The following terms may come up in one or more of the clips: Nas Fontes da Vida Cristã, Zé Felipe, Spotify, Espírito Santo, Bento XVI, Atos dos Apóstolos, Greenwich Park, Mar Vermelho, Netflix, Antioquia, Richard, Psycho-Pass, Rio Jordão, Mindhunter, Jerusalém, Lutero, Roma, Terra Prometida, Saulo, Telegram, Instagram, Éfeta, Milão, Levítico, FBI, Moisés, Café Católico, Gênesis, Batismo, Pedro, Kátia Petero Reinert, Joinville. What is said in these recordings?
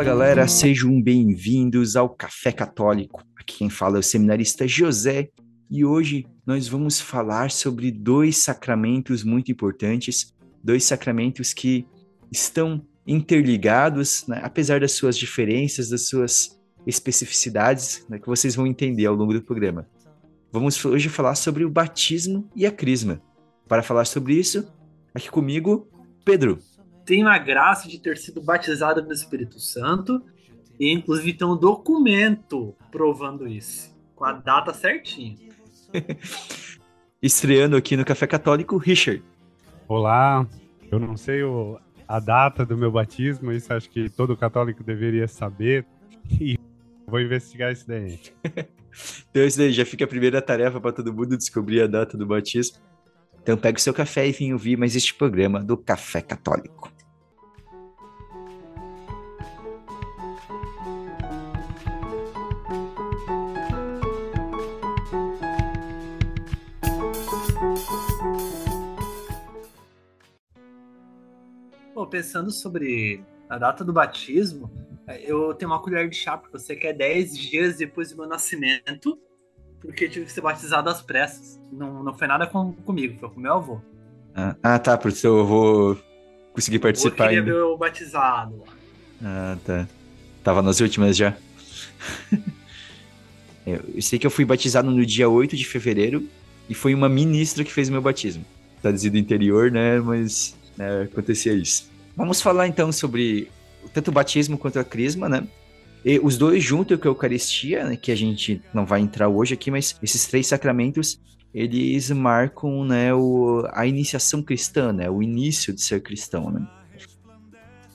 Fala galera, sejam bem-vindos ao Café Católico. Aqui quem fala é o seminarista José e hoje nós vamos falar sobre dois sacramentos muito importantes, dois sacramentos que estão interligados, né, apesar das suas diferenças, das suas especificidades, né, que vocês vão entender ao longo do programa. Vamos hoje falar sobre o batismo e a crisma. Para falar sobre isso, aqui comigo, Pedro. Tenho a graça de ter sido batizado no Espírito Santo e, inclusive, tem um documento provando isso, com a data certinha. Estreando aqui no Café Católico, Richard. Olá, eu não sei a data do meu batismo, isso acho que todo católico deveria saber e vou investigar isso daí. Então isso daí já fica a primeira tarefa para todo mundo descobrir a data do batismo. Então pega o seu café e vem ouvir mais este programa do Café Católico. Bom, pensando sobre a data do batismo, eu tenho uma colher de chá, porque eu sei que é 10 dias depois do meu nascimento, porque eu tive que ser batizado às pressas. Não foi nada comigo, foi com meu avô. Ah tá, porque seu avô conseguiu participar ainda. Eu queria ver o batizado. Ah, tá. Tava nas últimas já. Eu sei que eu fui batizado no dia 8 de fevereiro, e foi uma ministra que fez o meu batismo. Tá dizendo interior, né, mas acontecia isso. Vamos falar então sobre tanto o batismo quanto a crisma, né? E os dois junto com a Eucaristia, né, que a gente não vai entrar hoje aqui, mas esses três sacramentos, eles marcam, né, a iniciação cristã, né, o início de ser cristão, né?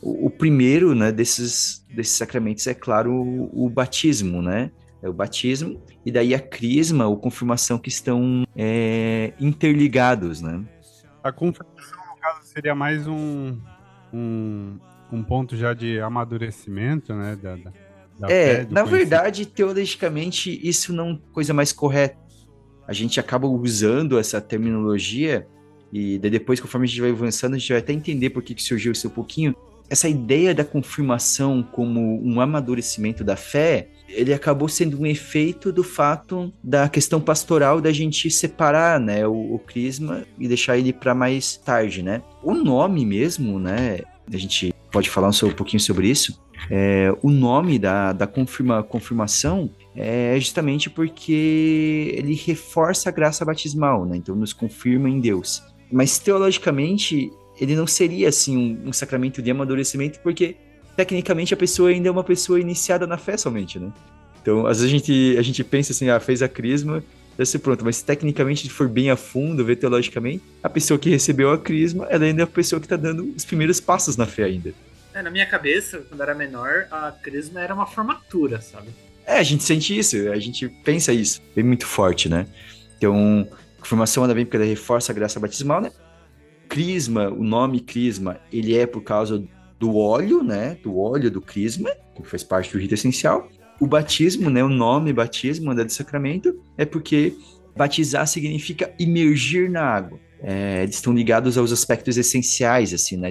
O primeiro, né, desses sacramentos é, claro, o batismo, né? É o batismo, e daí a crisma ou confirmação que estão interligados, né? A confirmação, no caso, seria mais um ponto já de amadurecimento, né, fé, na verdade, teologicamente, isso não é coisa mais correta. A gente acaba usando essa terminologia e depois, conforme a gente vai avançando, a gente vai até entender por que surgiu isso um pouquinho. Essa ideia da confirmação como um amadurecimento da fé, ele acabou sendo um efeito do fato da questão pastoral da gente separar, né, o crisma e deixar ele para mais tarde, né? O nome mesmo, né, a gente pode falar um pouquinho sobre isso. O nome da confirmação é justamente porque ele reforça a graça batismal, né? Então nos confirma em Deus. Mas teologicamente ele não seria assim um sacramento de amadurecimento, porque tecnicamente a pessoa ainda é uma pessoa iniciada na fé somente, né? Então às vezes a gente pensa assim, fez a crisma, deve ser pronto, mas tecnicamente, se for bem a fundo, ver teologicamente, a pessoa que recebeu a crisma, ela ainda é a pessoa que está dando os primeiros passos na fé ainda. Na minha cabeça, quando era menor, a crisma era uma formatura, sabe? A gente sente isso, a gente pensa isso, bem muito forte, né? Então, a confirmação anda bem porque ela reforça a graça batismal, né? Crisma, o nome crisma, ele é por causa do óleo, né? Do óleo do crisma, que faz parte do rito essencial. O batismo, né, o nome batismo, do sacramento, é porque batizar significa imergir na água. Eles estão ligados aos aspectos essenciais, assim, né,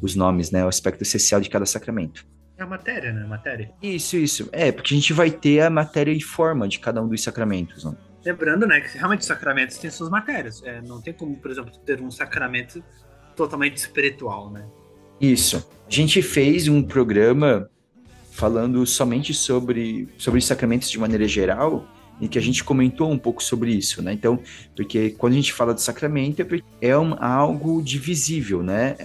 os nomes, né, o aspecto essencial de cada sacramento. É a matéria, né, Isso. Porque a gente vai ter a matéria e forma de cada um dos sacramentos, né? Lembrando, né, que realmente os sacramentos têm suas matérias. Não tem como, por exemplo, ter um sacramento totalmente espiritual, né? Isso. A gente fez um programa falando somente sobre os sacramentos de maneira geral, e que a gente comentou um pouco sobre isso, né? Então, porque quando a gente fala de sacramento, algo divisível, né?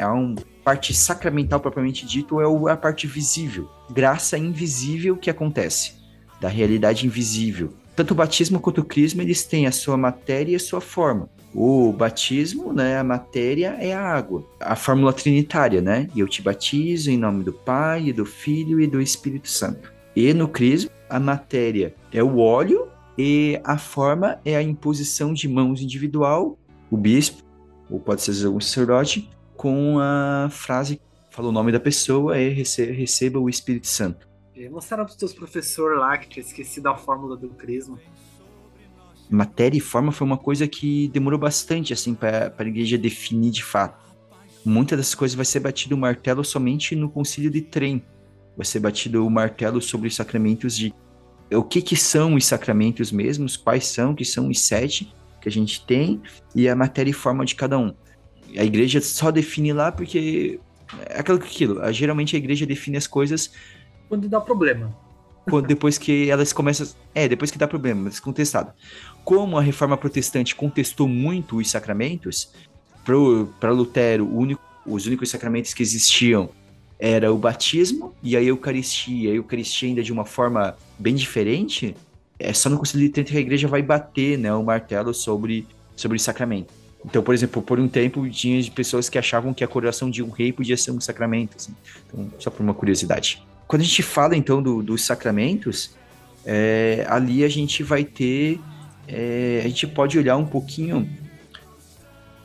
Parte sacramental, propriamente dito, é a parte visível. Graça invisível que acontece, da realidade invisível. Tanto o batismo quanto o crisma, eles têm a sua matéria e a sua forma. O batismo, né, a matéria é a água. A fórmula trinitária, né? Eu te batizo em nome do Pai, do Filho e do Espírito Santo. E no crisma, a matéria é o óleo e a forma é a imposição de mãos individual, o bispo, ou pode ser algum sacerdote, com a frase que fala o nome da pessoa e receba o Espírito Santo. Mostraram para os teus professores lá que tinha esquecido a fórmula do crisma. Matéria e forma foi uma coisa que demorou bastante, assim, para a igreja definir de fato. Muitas das coisas vai ser batido o martelo somente no Concílio de Trento, vai ser batido o martelo sobre os sacramentos de... O que que são os sacramentos mesmos, quais são, que são os 7 que a gente tem, e a matéria e forma de cada um. A igreja só define lá porque... É aquilo, geralmente a igreja define as coisas... Quando dá problema. Depois que elas começam... depois que dá problema, descontestado. Como a reforma protestante contestou muito os sacramentos, para Lutero, os únicos sacramentos que existiam era o batismo e a eucaristia. A eucaristia ainda de uma forma bem diferente, é só no Concílio de Trento que a igreja vai bater, né, o martelo sobre o sacramento. Então, por exemplo, por um tempo tinha pessoas que achavam que a coroação de um rei podia ser um sacramento, assim. Então, só por uma curiosidade. Quando a gente fala, então, dos sacramentos, ali a gente vai ter... a gente pode olhar um pouquinho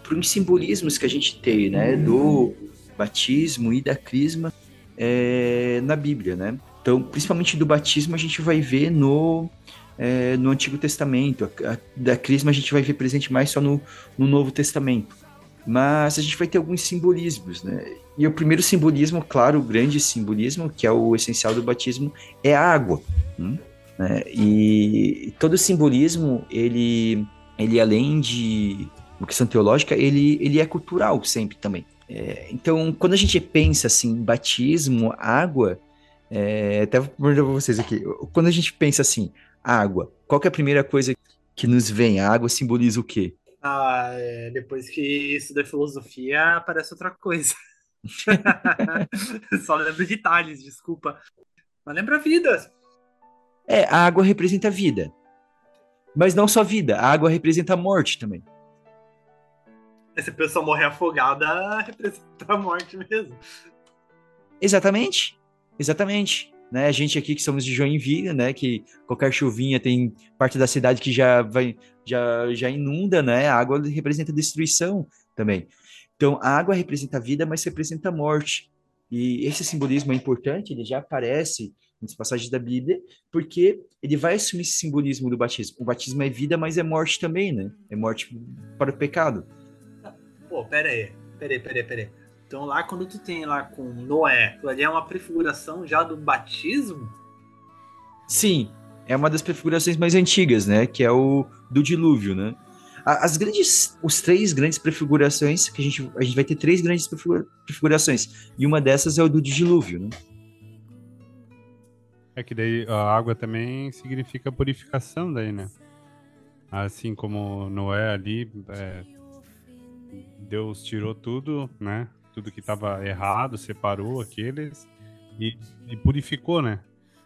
para os simbolismos que a gente tem, né? Do batismo e da crisma na Bíblia, né? Então, principalmente do batismo, a gente vai ver no Antigo Testamento. Da crisma a gente vai ver presente mais só no Novo Testamento. Mas a gente vai ter alguns simbolismos, né? E o primeiro simbolismo, claro, o grande simbolismo, que é o essencial do batismo, é a água, né? E todo simbolismo, ele além de uma questão teológica, ele é cultural sempre também. Então, quando a gente pensa assim, batismo, água, até vou perguntar para vocês aqui, quando a gente pensa assim, água, qual que é a primeira coisa que nos vem? A água simboliza o quê? Depois que estudei filosofia, aparece outra coisa. Só lembro de Tales, desculpa. Mas lembra a vida. A água representa a vida. Mas não só a vida, a água representa a morte também. Se a pessoa morrer afogada, representa a morte mesmo. Exatamente, exatamente. Né? A gente aqui que somos de Joinville, né? Que qualquer chuvinha tem parte da cidade que já inunda, né? A água representa destruição também. Então, a água representa a vida, mas representa a morte. E esse simbolismo é importante, ele já aparece nas passagens da Bíblia, porque ele vai assumir esse simbolismo do batismo. O batismo é vida, mas é morte também, né? É morte para o pecado. Pô, peraí. Então lá, quando tu tem lá com Noé, ali é uma prefiguração já do batismo? Sim, é uma das prefigurações mais antigas, né? Que é o do dilúvio, né? Os três grandes prefigurações, que a gente vai ter três grandes prefigurações, e uma dessas é o do dilúvio, né? É que daí a água também significa purificação daí, né? Assim como Noé ali... Deus tirou tudo, né? Tudo que estava errado, separou aqueles e purificou, né?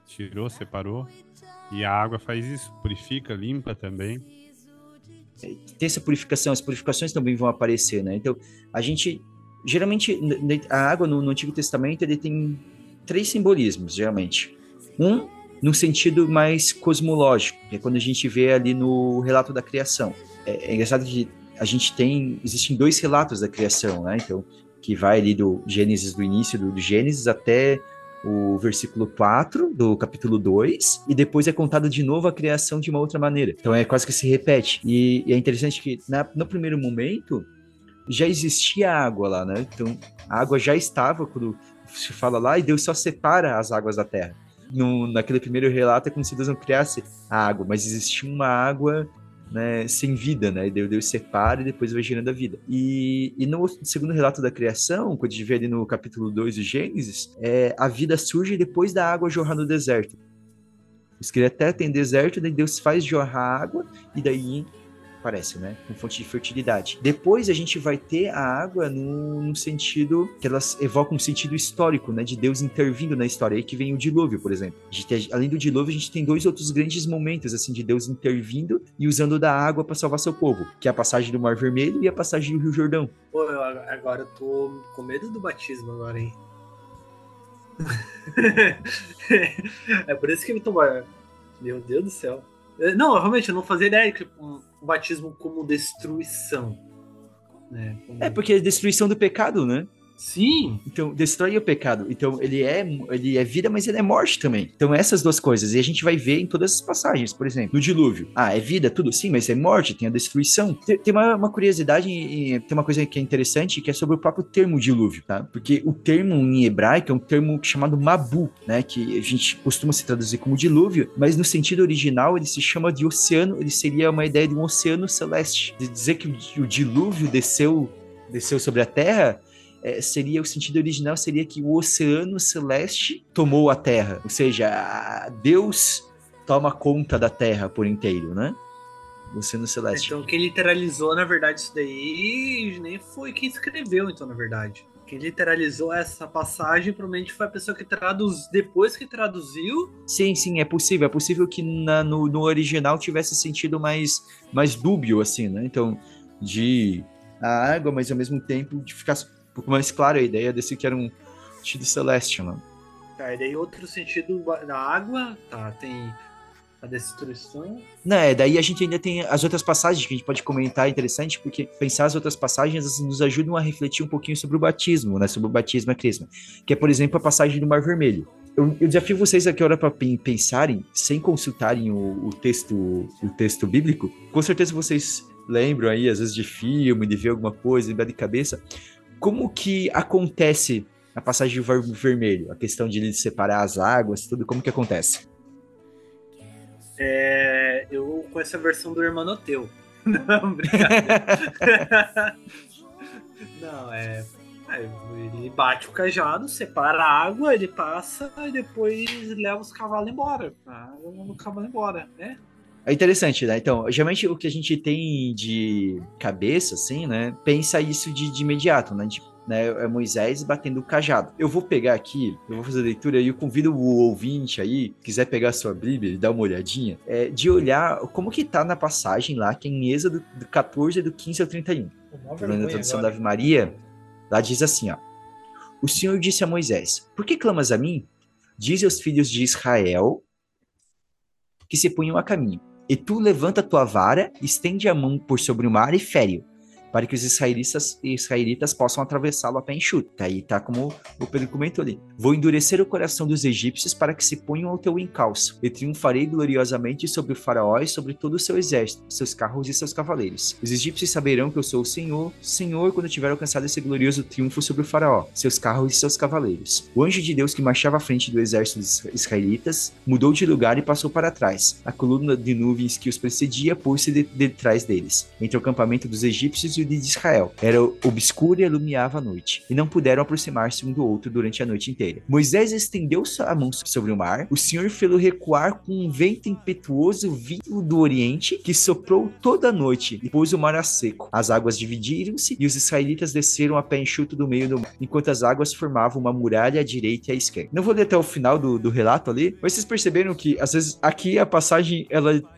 Tirou, separou. E a água faz isso, purifica, limpa também. Tem essa purificação, as purificações também vão aparecer, né? Então, a gente... Geralmente, a água no Antigo Testamento, ele tem três simbolismos, geralmente. Um, num sentido mais cosmológico, que é quando a gente vê ali no relato da criação. É engraçado que... Existem dois relatos da criação, né? Então, que vai ali do Gênesis, do início do Gênesis até o versículo 4 do capítulo 2, e depois é contada de novo a criação de uma outra maneira. Então, é quase que se repete. E é interessante que, no primeiro momento, já existia água lá, né? Então, a água já estava, quando se fala lá, e Deus só separa as águas da terra. Naquele primeiro relato é como se Deus não criasse a água, mas existia uma água... Né, sem vida, né? Deus separa e depois vai gerando a vida. E no segundo relato da criação, quando a gente vê ali no capítulo 2 do Gênesis, a vida surge depois da água jorrar no deserto. Os que até tem deserto, daí Deus faz jorrar água e daí aparece, né? Com fonte de fertilidade. Depois a gente vai ter a água num sentido que elas evocam um sentido histórico, né? De Deus intervindo na história. Aí que vem o dilúvio, por exemplo. Além do dilúvio, a gente tem dois outros grandes momentos, assim, de Deus intervindo e usando da água para salvar seu povo, que é a passagem do Mar Vermelho e a passagem do Rio Jordão. Pô, agora eu tô com medo do batismo agora, hein? É por isso que me tomou. Meu Deus do céu. Não, realmente, eu não fazia ideia que o batismo como destruição, né? Como... porque é destruição do pecado, né? Sim. Então, destrói o pecado. Então, ele é vida, mas ele é morte também. Então, essas duas coisas. E a gente vai ver em todas as passagens, por exemplo, no dilúvio. Ah, é vida, tudo? Sim, mas é morte, tem a destruição. Tem uma curiosidade, tem uma coisa que é interessante, que é sobre o próprio termo dilúvio, tá? Porque o termo em hebraico é um termo chamado mabu, né? Que a gente costuma se traduzir como dilúvio, mas no sentido original, ele se chama de oceano, ele seria uma ideia de um oceano celeste. De dizer que o dilúvio desceu sobre a terra... seria o sentido original, seria que o oceano celeste tomou a terra, ou seja, Deus toma conta da terra por inteiro, né? O oceano celeste. Então quem literalizou, na verdade, isso daí nem foi quem escreveu, então, na verdade. Quem literalizou essa passagem provavelmente foi a pessoa que traduz, depois que traduziu. Sim, é possível que no original tivesse sentido mais dúbio, assim, né? Então, de a água, mas ao mesmo tempo de ficar... Um pouco mais clara a ideia desse que era um sentido celeste, né? Tá, e daí outro sentido da água, tá, tem a destruição. Não, daí a gente ainda tem as outras passagens que a gente pode comentar, interessante, porque pensar as outras passagens assim, nos ajudam a refletir um pouquinho sobre o batismo, né? Sobre o batismo e a crisma, que é, por exemplo, a passagem do Mar Vermelho. Eu desafio vocês aqui agora para pensarem, sem consultarem o texto bíblico, com certeza vocês lembram aí, às vezes, de filme, de ver alguma coisa, de cabeça... Como que acontece a passagem do vermelho? A questão de ele separar as águas, tudo, como que acontece? Eu conheço a versão do Hermanoteu. Não, obrigado. Não, ele bate o cajado, separa a água, ele passa e depois leva os cavalos embora. A água leva o cavalo embora, né? É interessante, né? Então, geralmente o que a gente tem de cabeça, assim, né? Pensa isso de imediato, né? É Moisés batendo o cajado. Eu vou pegar aqui, eu vou fazer a leitura e eu convido o ouvinte aí, se quiser pegar a sua Bíblia e dar uma olhadinha, de olhar como que tá na passagem lá, que é em Êxodo do 14, do 15 ao 31. Na tradução da Ave Maria, lá diz assim, ó. O Senhor disse a Moisés, por que clamas a mim? Diz aos filhos de Israel que se ponham a caminho. E tu levanta a tua vara, estende a mão por sobre o mar e fere-o, para que os israelitas possam atravessá-lo a pé enxuto. Aí tá como o Pedro comentou ali. Vou endurecer o coração dos egípcios para que se ponham ao teu encalço, e triunfarei gloriosamente sobre o faraó e sobre todo o seu exército, seus carros e seus cavaleiros. Os egípcios saberão que eu sou o Senhor, quando tiver alcançado esse glorioso triunfo sobre o faraó, seus carros e seus cavaleiros. O anjo de Deus que marchava à frente do exército dos israelitas mudou de lugar e passou para trás. A coluna de nuvens que os precedia pôs-se de trás deles, entre o acampamento dos egípcios e de Israel. Era obscura e alumiava a noite, e não puderam aproximar-se um do outro durante a noite inteira. Moisés estendeu sua mão sobre o mar, o Senhor fê-lo recuar com um vento impetuoso vindo do Oriente, que soprou toda a noite, e pôs o mar a seco. As águas dividiram-se, e os israelitas desceram a pé enxuto do meio do mar, enquanto as águas formavam uma muralha à direita e à esquerda. Não vou ler até o final do relato ali, mas vocês perceberam que, às vezes, aqui a passagem,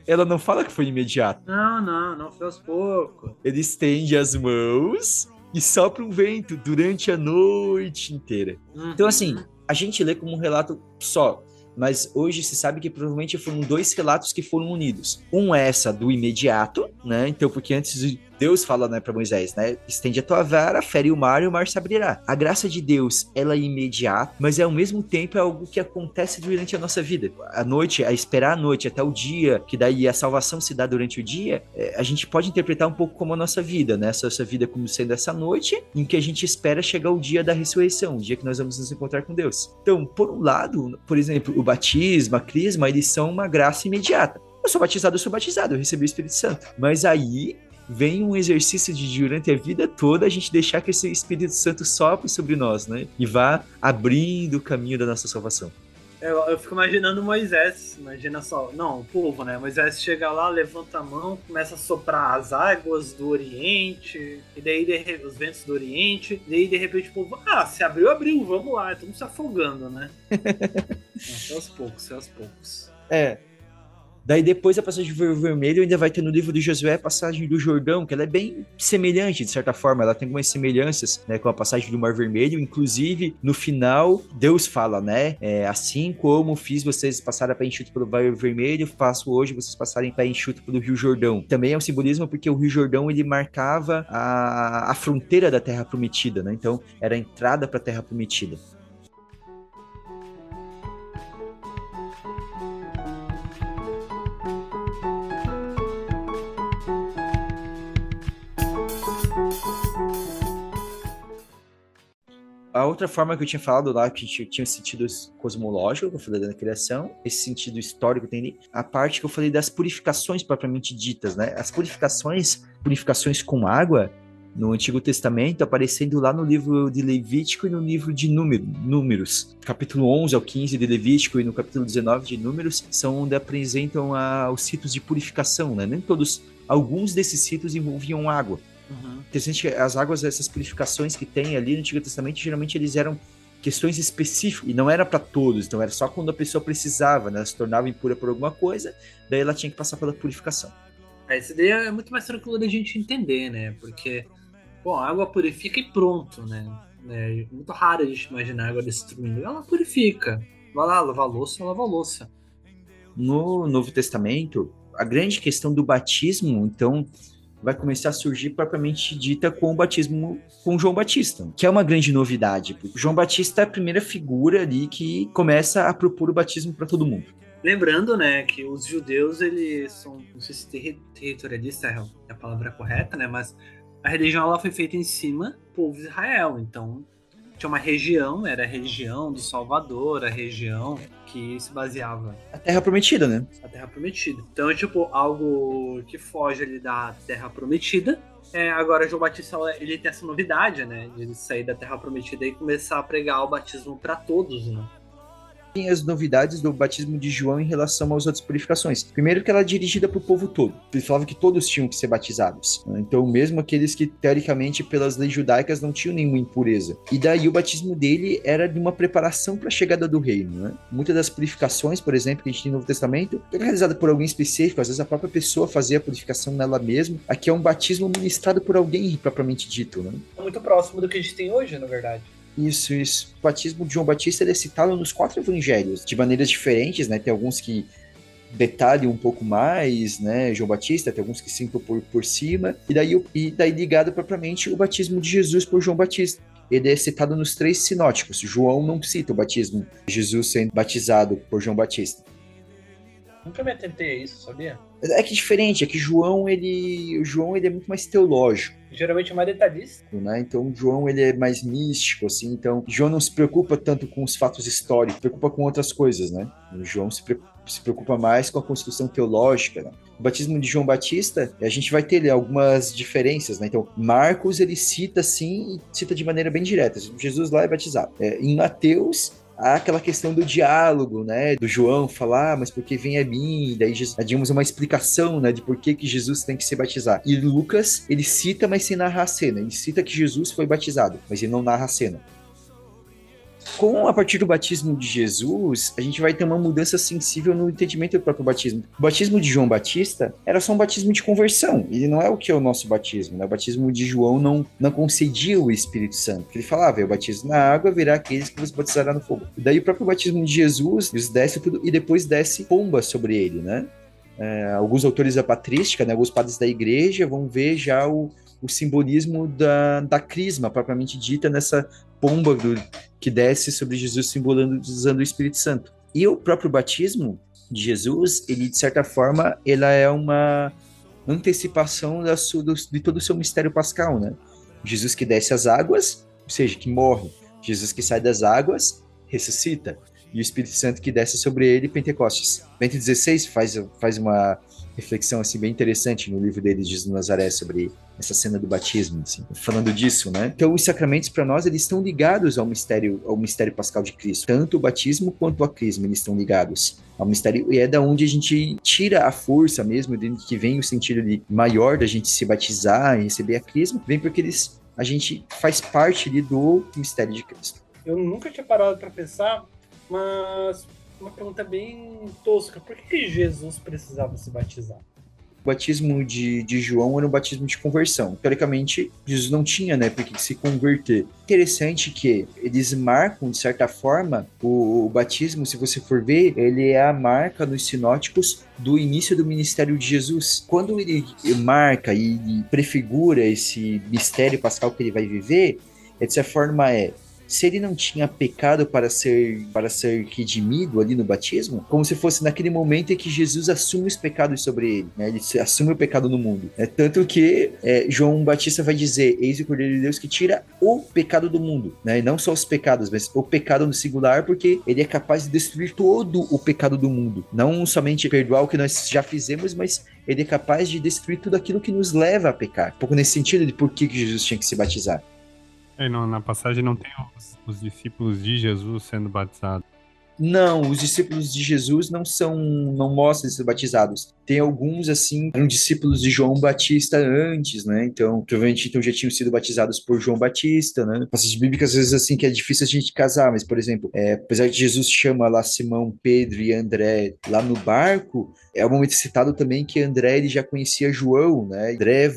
ela não fala que foi imediato. Não foi aos poucos. Ele estende as mãos e sopra um vento durante a noite inteira. Então, assim, a gente lê como um relato só, mas hoje se sabe que provavelmente foram dois relatos que foram unidos. Um é essa do imediato, né? Então, porque antes Deus fala, né, para Moisés, né? Estende a tua vara, fere o mar e o mar se abrirá. A graça de Deus, ela é imediata, mas ao mesmo tempo é algo que acontece durante a nossa vida. A noite, a esperar a noite até o dia, que daí a salvação se dá durante o dia, a gente pode interpretar um pouco como a nossa vida, né? Essa vida como sendo essa noite em que a gente espera chegar o dia da ressurreição, o dia que nós vamos nos encontrar com Deus. Então, por um lado, por exemplo, o batismo, a crisma, eles são uma graça imediata. Eu sou batizado, eu recebi o Espírito Santo. Mas aí vem um exercício de, durante a vida toda, a gente deixar que esse Espírito Santo sopre sobre nós, né? E vá abrindo o caminho da nossa salvação. Eu fico imaginando Moisés, imagina só, não, o povo, né? Moisés chega lá, levanta a mão, começa a soprar as águas do Oriente, e daí os ventos do Oriente, e daí de repente o povo, se abriu, vamos lá, estamos se afogando, né? Aos poucos. Daí depois da passagem do Mar Vermelho, ainda vai ter no livro de Josué a passagem do Jordão, que ela é bem semelhante, de certa forma. Ela tem algumas semelhanças, né, com a passagem do Mar Vermelho. Inclusive, no final, Deus fala, né? Assim como fiz vocês passarem para enxuto pelo Mar Vermelho, faço hoje vocês passarem para enxuto pelo Rio Jordão. Também é um simbolismo porque o Rio Jordão, ele marcava a fronteira da Terra Prometida, né? Então, era a entrada para a Terra Prometida. A outra forma que eu tinha falado lá, que a gente tinha o sentido cosmológico, que eu falei da criação, esse sentido histórico tem ali, a parte que eu falei das purificações propriamente ditas, né? As purificações com água, no Antigo Testamento, aparecendo lá no livro de Levítico e no livro de Números. Capítulo 11 ao 15 de Levítico e no capítulo 19 de Números, são onde apresentam os ritos de purificação, né? Nem todos, alguns desses ritos envolviam água. Uhum. Interessante que as águas, essas purificações que tem ali no Antigo Testamento, geralmente eles eram questões específicas, e não era para todos, então era só quando a pessoa precisava, né? Ela se tornava impura por alguma coisa, daí ela tinha que passar pela purificação. Essa ideia é muito mais tranquila da gente entender, né? Porque, bom, a água purifica e pronto, né? É muito raro a gente imaginar a água destruindo. Ela purifica, vai lá, lava a louça. No Novo Testamento, a grande questão do batismo, então, vai começar a surgir propriamente dita com o batismo com João Batista, que é uma grande novidade. João Batista é a primeira figura ali que começa a propor o batismo para todo mundo. Lembrando, né, que os judeus, eles são, não sei se territorialista é a palavra correta, né, mas a religião ela foi feita em cima do povo de Israel, então tinha uma região, era a região do Salvador, a região que se baseava... A Terra Prometida, né? A Terra Prometida. Então, tipo, algo que foge ali da Terra Prometida. Agora, João Batista, ele tem essa novidade, né? De sair da Terra Prometida e começar a pregar o batismo para todos, né? Tem as novidades do batismo de João em relação às outras purificações. Primeiro que ela é dirigida para o povo todo. Ele falava que todos tinham que ser batizados. Então, mesmo aqueles que, teoricamente, pelas leis judaicas, não tinham nenhuma impureza. E daí o batismo dele era de uma preparação para a chegada do reino, né? Muitas das purificações, por exemplo, que a gente tem no Novo Testamento, é realizada por alguém específico. Às vezes a própria pessoa fazia a purificação nela mesma. Aqui é um batismo ministrado por alguém, propriamente dito, né? É muito próximo do que a gente tem hoje, na verdade. Isso. O batismo de João Batista é citado nos 4 evangelhos, de maneiras diferentes, né? Tem alguns que detalham um pouco mais, né, João Batista, tem alguns que simpam por cima, e daí ligado propriamente o batismo de Jesus por João Batista. Ele é citado nos 3 sinóticos. João não cita o batismo de Jesus sendo batizado por João Batista. Nunca me atentei a isso, sabia? É que é diferente, é que João ele é muito mais teológico. Geralmente é mais detalhista. Né? Então, João ele é mais místico, assim. Então, João não se preocupa tanto com os fatos históricos, se preocupa com outras coisas, né? João se preocupa mais com a construção teológica, né? O batismo de João Batista, a gente vai ter ali algumas diferenças, né? Então, Marcos, ele cita, assim, e cita de maneira bem direta. Jesus lá é batizado. Em Mateus, há aquela questão do diálogo, né, do João falar, mas por que vem a mim? Daí digamos uma explicação, né, de por que Jesus tem que se batizar. E Lucas, ele cita, mas sem narrar a cena. Ele cita que Jesus foi batizado, mas ele não narra a cena. A partir do batismo de Jesus, a gente vai ter uma mudança sensível no entendimento do próprio batismo. O batismo de João Batista era só um batismo de conversão. Ele não é o que é o nosso batismo, né? O batismo de João não concedia o Espírito Santo. Ele falava, eu batizo na água, virá aqueles que vos batizará no fogo. E daí o próprio batismo de Jesus, Jesus desce tudo, e depois desce pomba sobre ele, né? Alguns autores da patrística, né? Alguns padres da igreja vão ver já o simbolismo da crisma, propriamente dita, nessa pomba que desce sobre Jesus simbolizando o Espírito Santo. E o próprio batismo de Jesus, ele, de certa forma, ela é uma antecipação de todo o seu mistério pascal, né? Jesus que desce as águas, ou seja, que morre. Jesus que sai das águas, ressuscita. E o Espírito Santo que desce sobre ele, Pentecostes. Bento XVI faz uma reflexão assim, bem interessante no livro dele, Jesus do Nazaré, sobre essa cena do batismo, assim, falando disso, né? Então, os sacramentos, para nós, eles estão ligados ao mistério pascal de Cristo. Tanto o batismo quanto a crisma, eles estão ligados ao mistério. E é da onde a gente tira a força mesmo, de que vem o sentido de maior da gente se batizar e receber a crisma, vem porque a gente faz parte ali do mistério de Cristo. Eu nunca tinha parado para pensar, mas uma pergunta bem tosca. Por que Jesus precisava se batizar? O batismo de João era um batismo de conversão. Teoricamente, Jesus não tinha, né, por que se converter. Interessante que eles marcam, de certa forma, o batismo, se você for ver, ele é a marca nos sinóticos do início do ministério de Jesus. Quando ele marca e prefigura esse mistério pascal que ele vai viver, essa forma é... Se ele não tinha pecado para ser redimido ali no batismo, como se fosse naquele momento em que Jesus assume os pecados sobre ele, né? Ele assume o pecado no mundo. É tanto que João Batista vai dizer, eis o Cordeiro de Deus que tira o pecado do mundo, né? E não só os pecados, mas o pecado no singular, porque ele é capaz de destruir todo o pecado do mundo. Não somente perdoar o que nós já fizemos, mas ele é capaz de destruir tudo aquilo que nos leva a pecar. Um pouco nesse sentido de por que Jesus tinha que se batizar. Na passagem não tem os discípulos de Jesus sendo batizados. Não, os discípulos de Jesus não mostram ser batizados. Tem alguns, assim, eram discípulos de João Batista antes, né? Então, provavelmente já tinham sido batizados por João Batista, né? Passagens bíblicas, às vezes, assim, que é difícil a gente casar, mas, por exemplo, apesar de Jesus chama lá Simão, Pedro e André lá no barco, é um momento citado também que André, ele já conhecia João, né? André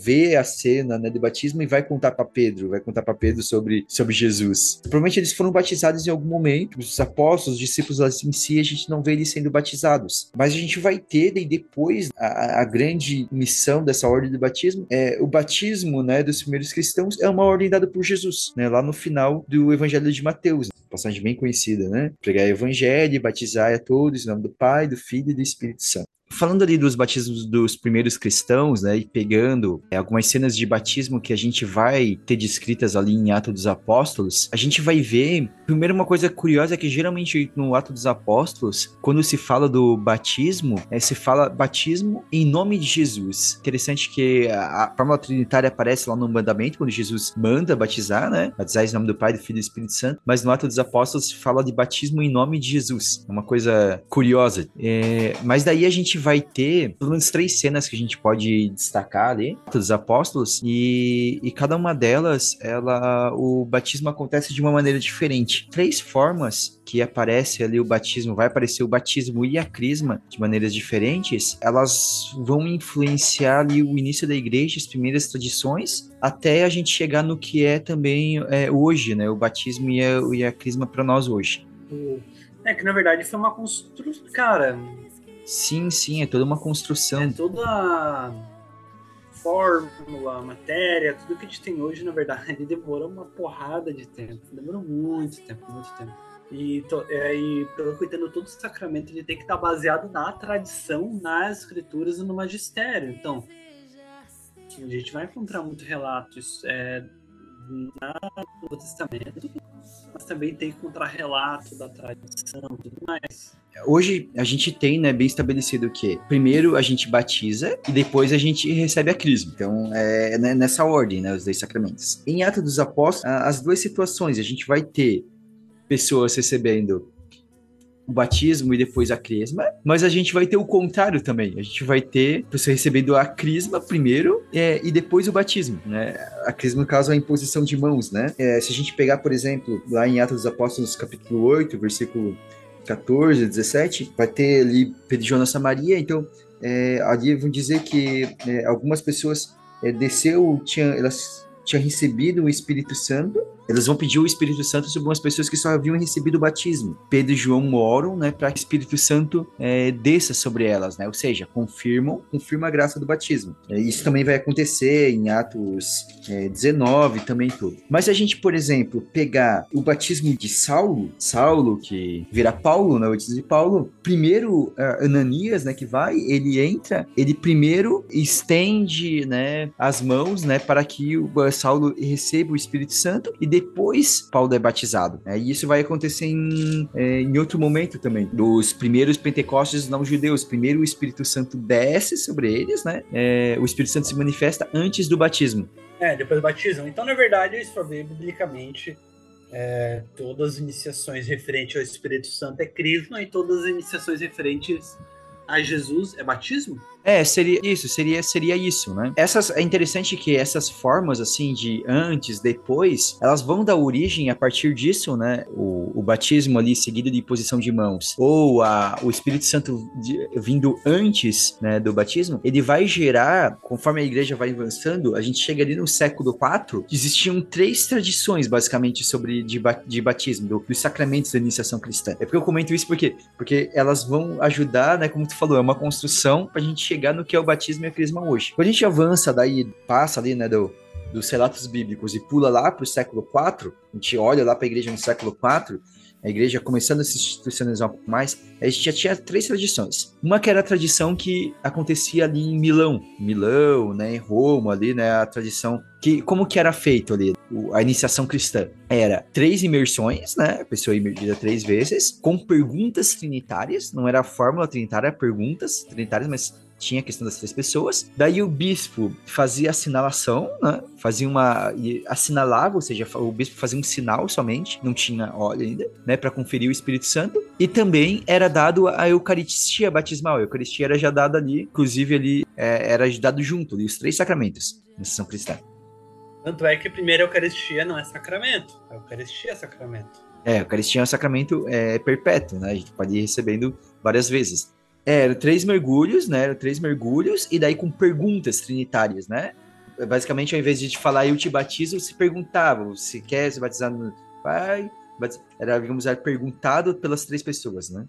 vê a cena, né, de batismo e vai contar para Pedro, sobre Jesus. Provavelmente eles foram batizados em algum momento, os apóstolos, os discípulos em si, a gente não vê eles sendo batizados. Mas a gente vai ter, daí depois, a grande missão dessa ordem do batismo, o batismo, né, dos primeiros cristãos é uma ordem dada por Jesus, né, lá no final do Evangelho de Mateus. Passagem bem conhecida, né? Pregar o Evangelho e batizar a todos em nome do Pai, do Filho e do Espírito Santo. Falando ali dos batismos dos primeiros cristãos, né, e pegando algumas cenas de batismo que a gente vai ter descritas ali em Atos dos Apóstolos, a gente vai ver, primeiro, uma coisa curiosa é que geralmente no Atos dos Apóstolos, quando se fala do batismo, se fala batismo em nome de Jesus. Interessante que a fórmula trinitária aparece lá no mandamento, quando Jesus manda batizar, né, batizar em nome do Pai, do Filho e do Espírito Santo, mas no Atos dos Apóstolos se fala de batismo em nome de Jesus. É uma coisa curiosa. Mas daí a gente vai ter pelo menos 3 cenas que a gente pode destacar ali, dos apóstolos, e cada uma delas, o batismo acontece de uma maneira diferente. 3 formas que aparece ali o batismo, vai aparecer o batismo e a crisma de maneiras diferentes, elas vão influenciar ali o início da igreja, as primeiras tradições, até a gente chegar no que é também hoje, né, o batismo e a crisma para nós hoje. É que na verdade foi uma construção, cara... Sim, é toda uma construção. Toda a fórmula, a matéria, tudo que a gente tem hoje, na verdade, demorou uma porrada de tempo. Demorou muito tempo. E aproveitando todo o sacramento, ele tem que estar baseado na tradição, nas escrituras e no magistério. Então, a gente vai encontrar muitos relatos no Novo Testamento, mas também tem que encontrar relato da tradição e tudo mais. Hoje a gente tem, né, bem estabelecido que primeiro a gente batiza e depois a gente recebe a crisma. Então é nessa ordem, né, os 2 sacramentos. Em Atos dos Apóstolos, as 2 situações, a gente vai ter pessoas recebendo o batismo e depois a crisma, mas a gente vai ter o contrário também. A gente vai ter você recebendo a crisma primeiro e depois o batismo, né? A crisma, no caso, é a imposição de mãos, né? Se a gente pegar, por exemplo, lá em Atos dos Apóstolos, capítulo 8, versículo 14, 17, vai ter ali Pedro e João na Samaria. Então, ali vão dizer que algumas pessoas elas tinham recebido o Espírito Santo. Elas vão pedir o Espírito Santo sobre umas pessoas que só haviam recebido o batismo. Pedro e João oram, né, para que o Espírito Santo desça sobre elas, né? Ou seja, confirma a graça do batismo. Isso também vai acontecer em Atos 19 também tudo. Mas se a gente, por exemplo, pegar o batismo de Saulo que vira Paulo, né, antes de Paulo, primeiro Ananias, né, que vai, ele entra, ele primeiro estende, né, as mãos, né, para que o Saulo receba o Espírito Santo e depois Paulo é batizado, né? E isso vai acontecer em outro momento também, dos primeiros Pentecostes não judeus. Primeiro o Espírito Santo desce sobre eles, né? O Espírito Santo se manifesta antes do batismo. Depois do batismo. Então, na verdade, isso for ver biblicamente, todas as iniciações referentes ao Espírito Santo é crisma e todas as iniciações referentes a Jesus é batismo? É, seria isso, né? É interessante que essas formas, assim, de antes, depois, elas vão dar origem a partir disso, né? O batismo ali seguido de posição de mãos, ou o Espírito Santo vindo antes, né, do batismo, ele vai gerar, conforme a igreja vai avançando, a gente chega ali no século IV, existiam 3 tradições, basicamente, de batismo, dos sacramentos da iniciação cristã. É porque eu comento isso porque elas vão ajudar, né, como tu falou, é uma construção pra gente chegar no que é o batismo e a crisma hoje. Quando a gente avança, daí passa ali, né, dos relatos bíblicos e pula lá pro século IV, a gente olha lá pra igreja no século IV, a igreja começando a se institucionalizar um pouco mais, a gente já tinha 3 tradições. Uma que era a tradição que acontecia ali em Milão, né, em Roma ali, né, a tradição que, como que era feito ali, a iniciação cristã? Era 3 imersões, né, a pessoa imergida 3 vezes, com perguntas trinitárias, não era a fórmula trinitária, era perguntas trinitárias, mas tinha a questão das 3 pessoas. Daí o bispo fazia a assinalação, né? Assinalava, ou seja, o bispo fazia um sinal somente, não tinha óleo ainda, né? Para conferir o Espírito Santo. E também era dado a eucaristia batismal. A eucaristia era já dada ali, inclusive ali era dado junto, ali, os 3 sacramentos na sessão cristã. Tanto é que primeiro a eucaristia não é sacramento, a eucaristia é sacramento. É, a eucaristia é um sacramento perpétuo, né? A gente pode ir recebendo várias vezes. Eram 3 mergulhos, né? E daí com perguntas trinitárias, né? Basicamente, ao invés de falar eu te batizo, se perguntavam se quer se batizar no Pai. Era, digamos, perguntado pelas 3 pessoas, né?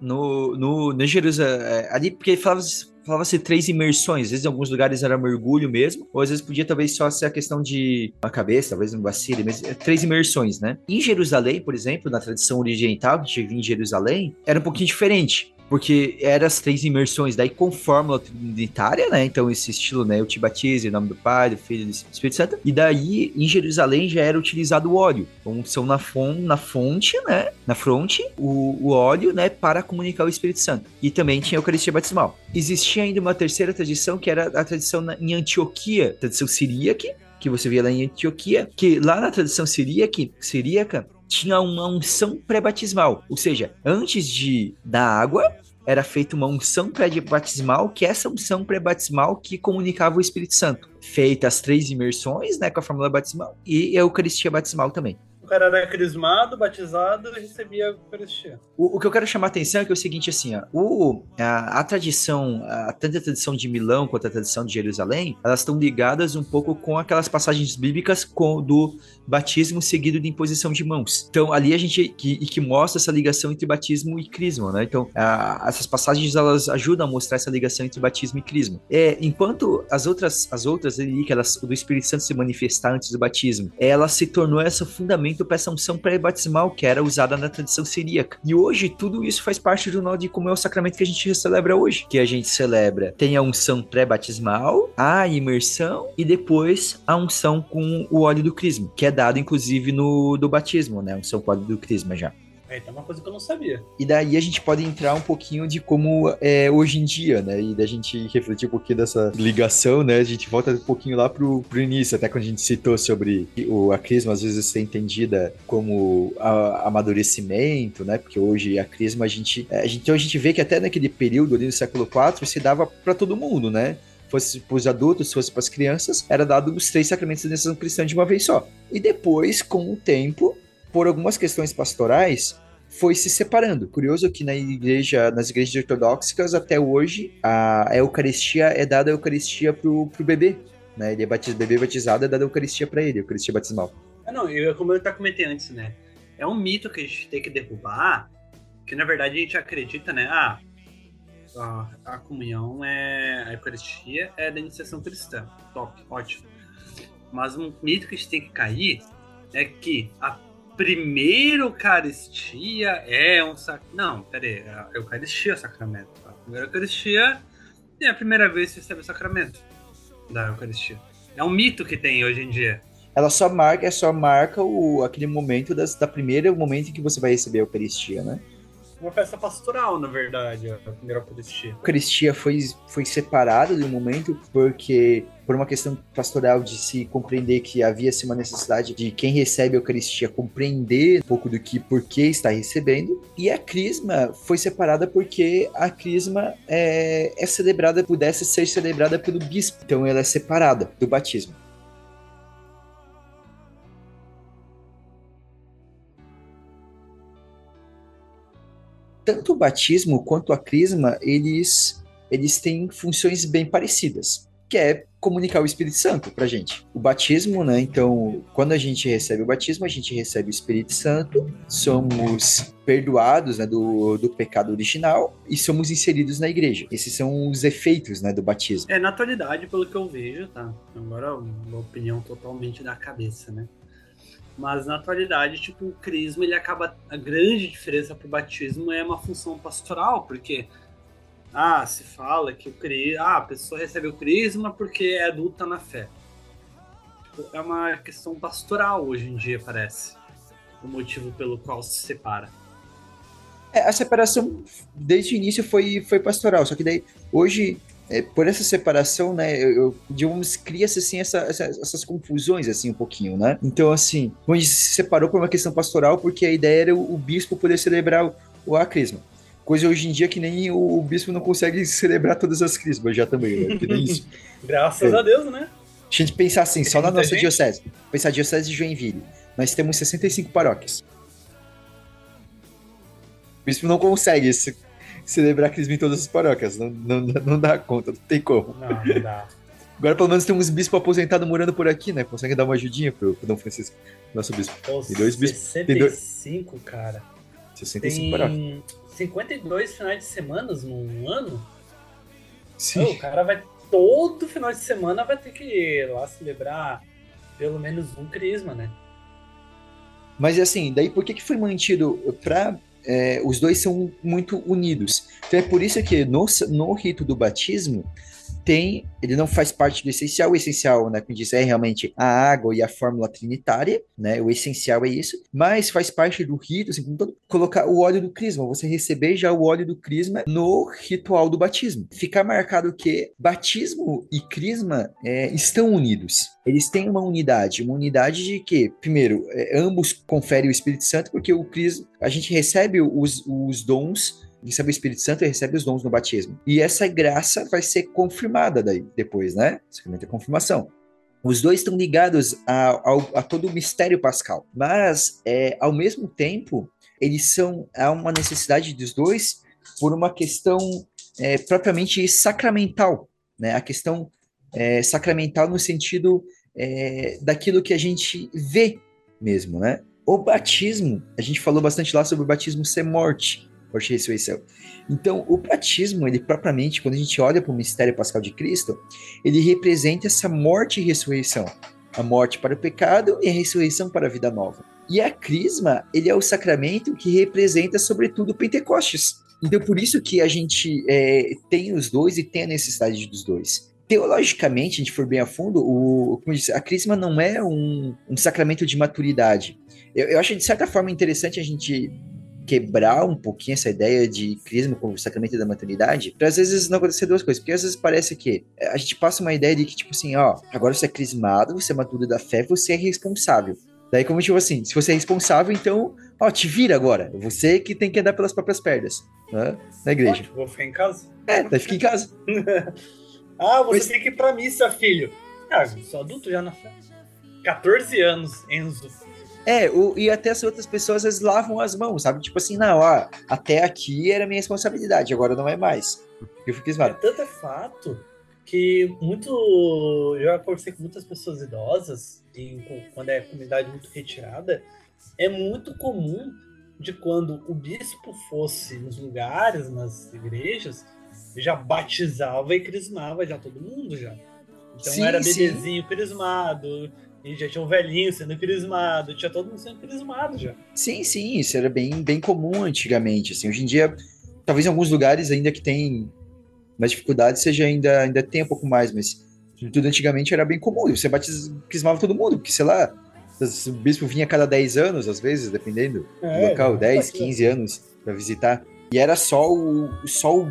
No Jerusalém, ali, porque falava-se 3 imersões, às vezes em alguns lugares era mergulho mesmo, ou às vezes podia talvez só ser a questão de uma cabeça, talvez um bacilo, mas 3 imersões, né? Em Jerusalém, por exemplo, na tradição oriental, que vinha em Jerusalém, era um pouquinho diferente, porque eram as 3 imersões, daí com fórmula trinitária, né? Então esse estilo, né? Eu te batizo em nome do Pai, do Filho e do Espírito Santo. E daí, em Jerusalém, já era utilizado o óleo. Então são na fonte, né? Na fronte, o óleo, né? Para comunicar o Espírito Santo. E também tinha a eucaristia batismal. Existia ainda uma terceira tradição, que era a tradição em Antioquia, tradição siríaca, que você via lá em Antioquia, que lá na tradição siríaca tinha uma unção pré-batismal, ou seja, antes da água, era feita uma unção pré-batismal, que é essa unção pré-batismal que comunicava o Espírito Santo. Feita as 3 imersões, né, com a fórmula batismal e a eucaristia batismal também. O cara era crismado, batizado e recebia a eucaristia. O que eu quero chamar a atenção é que é o seguinte, assim, ó, a tradição, tanto a tradição de Milão quanto a tradição de Jerusalém, elas estão ligadas um pouco com aquelas passagens bíblicas do batismo seguido de imposição de mãos. Então, ali a gente, que mostra essa ligação entre batismo e crisma, né? Então, essas passagens, elas ajudam a mostrar essa ligação entre batismo e crisma. Enquanto as outras ali, que elas, do Espírito Santo se manifestar antes do batismo, ela se tornou esse fundamento para essa unção pré-batismal que era usada na tradição siríaca. E hoje tudo isso faz parte do nó de como é o sacramento que a gente celebra hoje. Que a gente celebra, tem a unção pré-batismal, a imersão e depois a unção com o óleo do crisma, que é dado inclusive do batismo, né? A unção com o óleo do crisma já. É uma coisa que eu não sabia. E daí a gente pode entrar um pouquinho de como é hoje em dia, né? E da gente refletir um pouquinho dessa ligação, né? A gente volta um pouquinho lá pro início, até quando a gente citou sobre a crisma, às vezes ser entendida como amadurecimento, né? Porque hoje a crisma, então a gente vê que até naquele período ali no século IV se dava para todo mundo, né? Fosse para os adultos, fosse para as crianças, era dado os 3 sacramentos da iniciação cristã de uma vez só. E depois, com o tempo, por algumas questões pastorais, foi se separando. Curioso que nas igrejas ortodoxas, até hoje, a eucaristia é dada a eucaristia pro bebê, né? Ele é bebê batizado, é dada a eucaristia para ele, a eucaristia batismal. Não, como eu estava comentando antes, né? É um mito que a gente tem que derrubar, que na verdade a gente acredita, né? A comunhão a eucaristia é da iniciação cristã. Top, ótimo. Mas um mito que a gente tem que cair é que a primeira eucaristia é um sacramento. Não, peraí, a eucaristia é o sacramento. A primeira eucaristia é a primeira vez que você recebe o sacramento da eucaristia. É um mito que tem hoje em dia. Ela só marca aquele momento da primeira momento em que você vai receber a eucaristia, né? uma festa pastoral, na verdade, a primeira Eucaristia. A Eucaristia foi separada de um momento, porque por uma questão pastoral de se compreender que havia-se uma necessidade de quem recebe a Eucaristia compreender um pouco do que, por que está recebendo. E a Crisma foi separada porque a Crisma é celebrada, pudesse ser celebrada pelo bispo. Então ela é separada do batismo. Tanto o batismo quanto a crisma, eles têm funções bem parecidas, que é comunicar o Espírito Santo pra gente. O batismo, né, então, quando a gente recebe o batismo, a gente recebe o Espírito Santo, somos perdoados, né, do pecado original e somos inseridos na igreja. Esses são os efeitos, né, do batismo. Na atualidade, pelo que eu vejo, tá? Agora, uma opinião totalmente da cabeça, né? Mas na atualidade, tipo, o crisma, ele acaba... A grande diferença pro batismo é uma função pastoral, porque se fala que a pessoa recebe o crisma porque é adulta na fé. Tipo, é uma questão pastoral hoje em dia, parece, o motivo pelo qual se separa. A separação, desde o início, foi pastoral, só que daí, hoje... por essa separação, né, digamos, cria-se, assim, essas confusões, assim, um pouquinho, né? Então, assim, onde se separou por uma questão pastoral, porque a ideia era o bispo poder celebrar a crisma. Coisa hoje em dia que nem o bispo não consegue celebrar todas as crismas já também, né? Nem isso. Graças a Deus, né? Se a gente pensar assim, só na nossa diocese, pensar a diocese de Joinville, nós temos 65 paróquias. O bispo não consegue isso. Celebrar a crisma em todas as paróquias. Não dá conta, não tem como. Não dá. Agora, pelo menos, temos um bispo aposentado morando por aqui, né? Consegue dar uma ajudinha pro Dom Francisco, nosso bispo. Tem dois bispos. 65, cara. 65 paróquias. 52 finais de semana num ano? Sim. O cara vai... Todo final de semana vai ter que ir lá celebrar pelo menos um crisma, né? Mas, assim, daí por que foi mantido pra... os dois são muito unidos. Então é por isso que no rito do batismo ele não faz parte do essencial. O essencial, né, como diz, é realmente a água e a fórmula trinitária, né? O essencial é isso, mas faz parte do rito, assim, como todo, colocar o óleo do crisma, você receber já o óleo do crisma no ritual do batismo. Fica marcado que batismo e crisma estão unidos. Eles têm uma unidade de que, primeiro, ambos conferem o Espírito Santo, porque o crisma, a gente recebe os dons, recebe o Espírito Santo e recebe os dons no batismo. E essa graça vai ser confirmada daí, depois, né? O sacramento da confirmação. Os dois estão ligados a todo o mistério pascal, mas, ao mesmo tempo, há uma necessidade dos dois por uma questão propriamente sacramental, né? A questão sacramental no sentido daquilo que a gente vê mesmo, né? O batismo, a gente falou bastante lá sobre o batismo ser morte e ressurreição. Então, o batismo, ele propriamente, quando a gente olha para o mistério pascal de Cristo, ele representa essa morte e ressurreição. A morte para o pecado e a ressurreição para a vida nova. E a crisma, ele é o sacramento que representa, sobretudo, Pentecostes. Então, por isso que a gente tem os dois e tem a necessidade dos dois. Teologicamente, a gente for bem a fundo, como eu disse, a crisma não é um sacramento de maturidade. Eu acho, de certa forma, interessante a gente quebrar um pouquinho essa ideia de crisma como sacramento da maturidade, para às vezes não acontecer duas coisas, porque às vezes parece que a gente passa uma ideia de que, tipo assim, agora você é crismado, você é maduro da fé, você é responsável. Daí, como tipo assim, se você é responsável, então, te vira agora, você que tem que andar pelas próprias pernas, né? Na igreja. Vou ficar em casa? Daí fica em casa. Mas... tem que ir pra missa, filho. Eu sou adulto já na fé. 14 anos, Enzo. E até as outras pessoas, elas lavam as mãos, sabe? Tipo assim, até aqui era minha responsabilidade, agora não é mais. Eu fiquei esmado. Tanto é fato que eu conversei com muitas pessoas idosas, quando é comunidade muito retirada, é muito comum de quando o bispo fosse nos lugares, nas igrejas, já batizava e crismava já todo mundo já. Então era bebezinho crismado... E já tinha um velhinho sendo crismado, tinha todo mundo sendo crismado já. Sim, isso era bem comum antigamente, assim. Hoje em dia, talvez em alguns lugares ainda que tem mais dificuldade, seja ainda tem um pouco mais, mas tudo antigamente era bem comum. E você crismava todo mundo, porque, sei lá, o bispo vinha a cada 10 anos, às vezes, dependendo do local, 10, 15 anos, para visitar. E era só o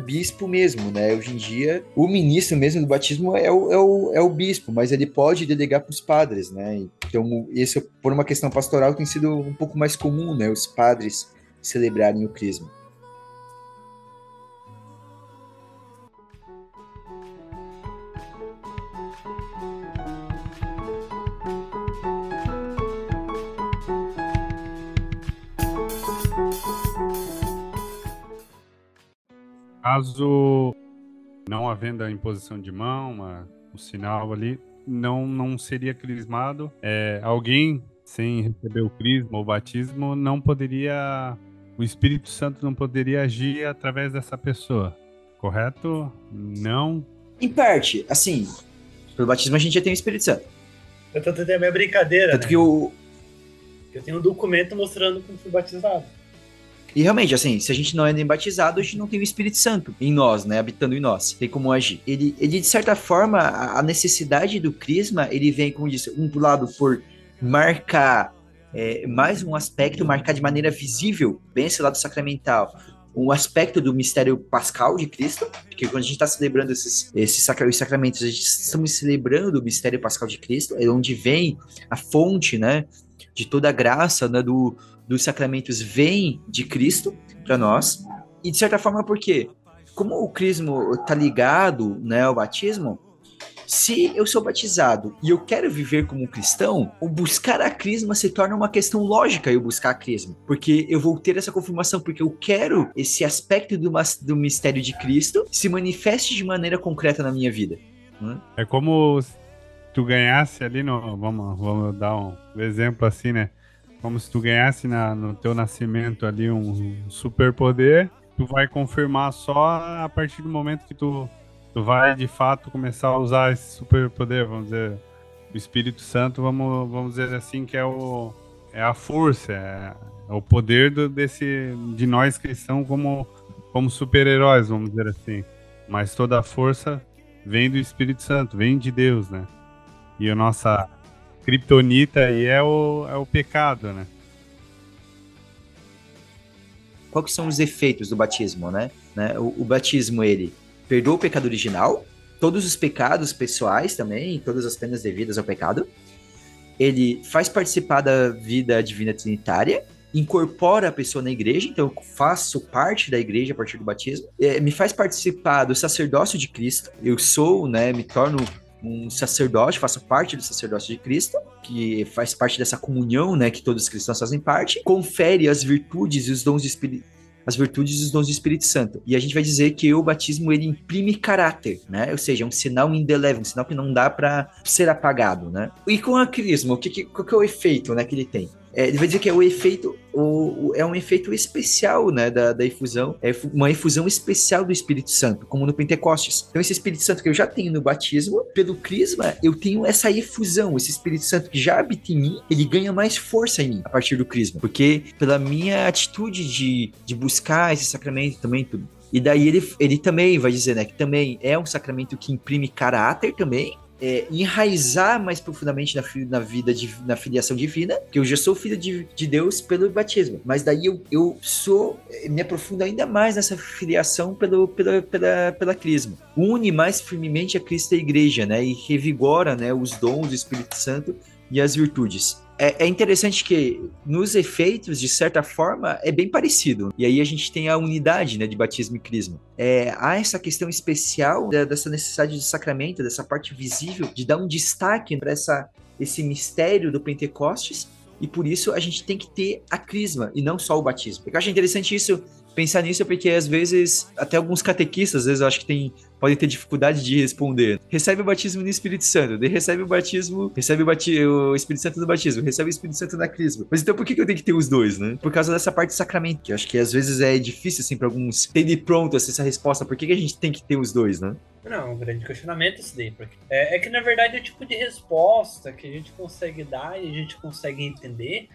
bispo mesmo, né? Hoje em dia, o ministro mesmo do batismo é o bispo, mas ele pode delegar para os padres, né? Então, isso, por uma questão pastoral, tem sido um pouco mais comum, né? Os padres celebrarem o crisma. Caso não havendo a imposição de mão, o sinal ali, não seria crismado. Alguém sem receber o crisma ou batismo não poderia, o Espírito Santo não poderia agir através dessa pessoa, correto? Não? Em parte, assim, pelo batismo a gente já tem o Espírito Santo. Eu tô tentando a minha brincadeira, tanto, né? Eu tenho um documento mostrando como fui batizado. E realmente, assim, se a gente não é nem batizado, a gente não tem o Espírito Santo em nós, né? Habitando em nós. Tem como agir. Ele de certa forma, a necessidade do crisma, ele vem, como disse, um lado por marcar mais um aspecto, marcar de maneira visível, bem esse lado sacramental, um aspecto do mistério pascal de Cristo, porque quando a gente está celebrando esses sacramentos, a gente estamos celebrando o mistério pascal de Cristo, é onde vem a fonte, né? De toda a graça, né, dos sacramentos vem de Cristo para nós. E de certa forma, porque como o crisma está ligado, né, ao batismo, se eu sou batizado e eu quero viver como um cristão, o buscar a crisma se torna uma questão lógica, eu buscar a crisma, porque eu vou ter essa confirmação, porque eu quero esse aspecto do mistério de Cristo se manifeste de maneira concreta na minha vida. É como tu ganhasse ali, vamos dar um exemplo assim, né? Como se tu ganhasse no teu nascimento ali um superpoder, tu vai confirmar só a partir do momento que tu vai de fato começar a usar esse superpoder, vamos dizer, o Espírito Santo, vamos dizer assim, que é a força, é o poder de nós cristãos como super-heróis, vamos dizer assim. Mas toda a força vem do Espírito Santo, vem de Deus, né? E a nossa criptonita aí é o pecado, né? Quais que são os efeitos do batismo, né? O batismo, ele perdoa o pecado original, todos os pecados pessoais também, todas as penas devidas ao pecado. Ele faz participar da vida divina trinitária, incorpora a pessoa na igreja, então eu faço parte da igreja a partir do batismo. Me faz participar do sacerdócio de Cristo, eu sou, né, me torno um sacerdote, faço parte do sacerdócio de Cristo, que faz parte dessa comunhão, né, que todos os cristãos fazem parte, confere as virtudes e os dons do Espírito Santo. E a gente vai dizer que o batismo, ele imprime caráter, né? Ou seja, é um sinal indelével, um sinal que não dá para ser apagado, né? E com o crisma, qual que é o efeito, né, que ele tem? Ele vai dizer que é o efeito, é um efeito especial, né, da efusão, é uma efusão especial do Espírito Santo, como no Pentecostes. Então esse Espírito Santo que eu já tenho no batismo, pelo crisma eu tenho essa efusão, esse Espírito Santo que já habita em mim, ele ganha mais força em mim a partir do crisma, porque pela minha atitude de buscar esse sacramento também, tudo. E daí ele também vai dizer, né, que também é um sacramento que imprime caráter também, enraizar mais profundamente na filiação divina, que eu já sou filho de Deus pelo batismo, mas daí me aprofundo ainda mais nessa filiação pela crisma. Une mais firmemente a Cristo e a igreja, né, e revigora, né, os dons do Espírito Santo e as virtudes. É interessante que nos efeitos, de certa forma, é bem parecido. E aí a gente tem a unidade, né, de batismo e crisma. Há essa questão especial dessa necessidade de sacramento, dessa parte visível, de dar um destaque para esse mistério do Pentecostes. E por isso a gente tem que ter a crisma e não só o batismo. Eu acho interessante isso, pensar nisso, porque às vezes, até alguns catequistas, às vezes eu acho que podem ter dificuldade de responder. Recebe o batismo no Espírito Santo, daí recebe o Espírito Santo no batismo, recebe o Espírito Santo na crisma. Mas então por que eu tenho que ter os dois, né? Por causa dessa parte sacramental, que eu acho que às vezes é difícil, assim, pra alguns ter de pronto assim, essa resposta, por que a gente tem que ter os dois, né? Não, um grande questionamento isso daí. Porque é que, na verdade, é o tipo de resposta que a gente consegue dar e a gente consegue entender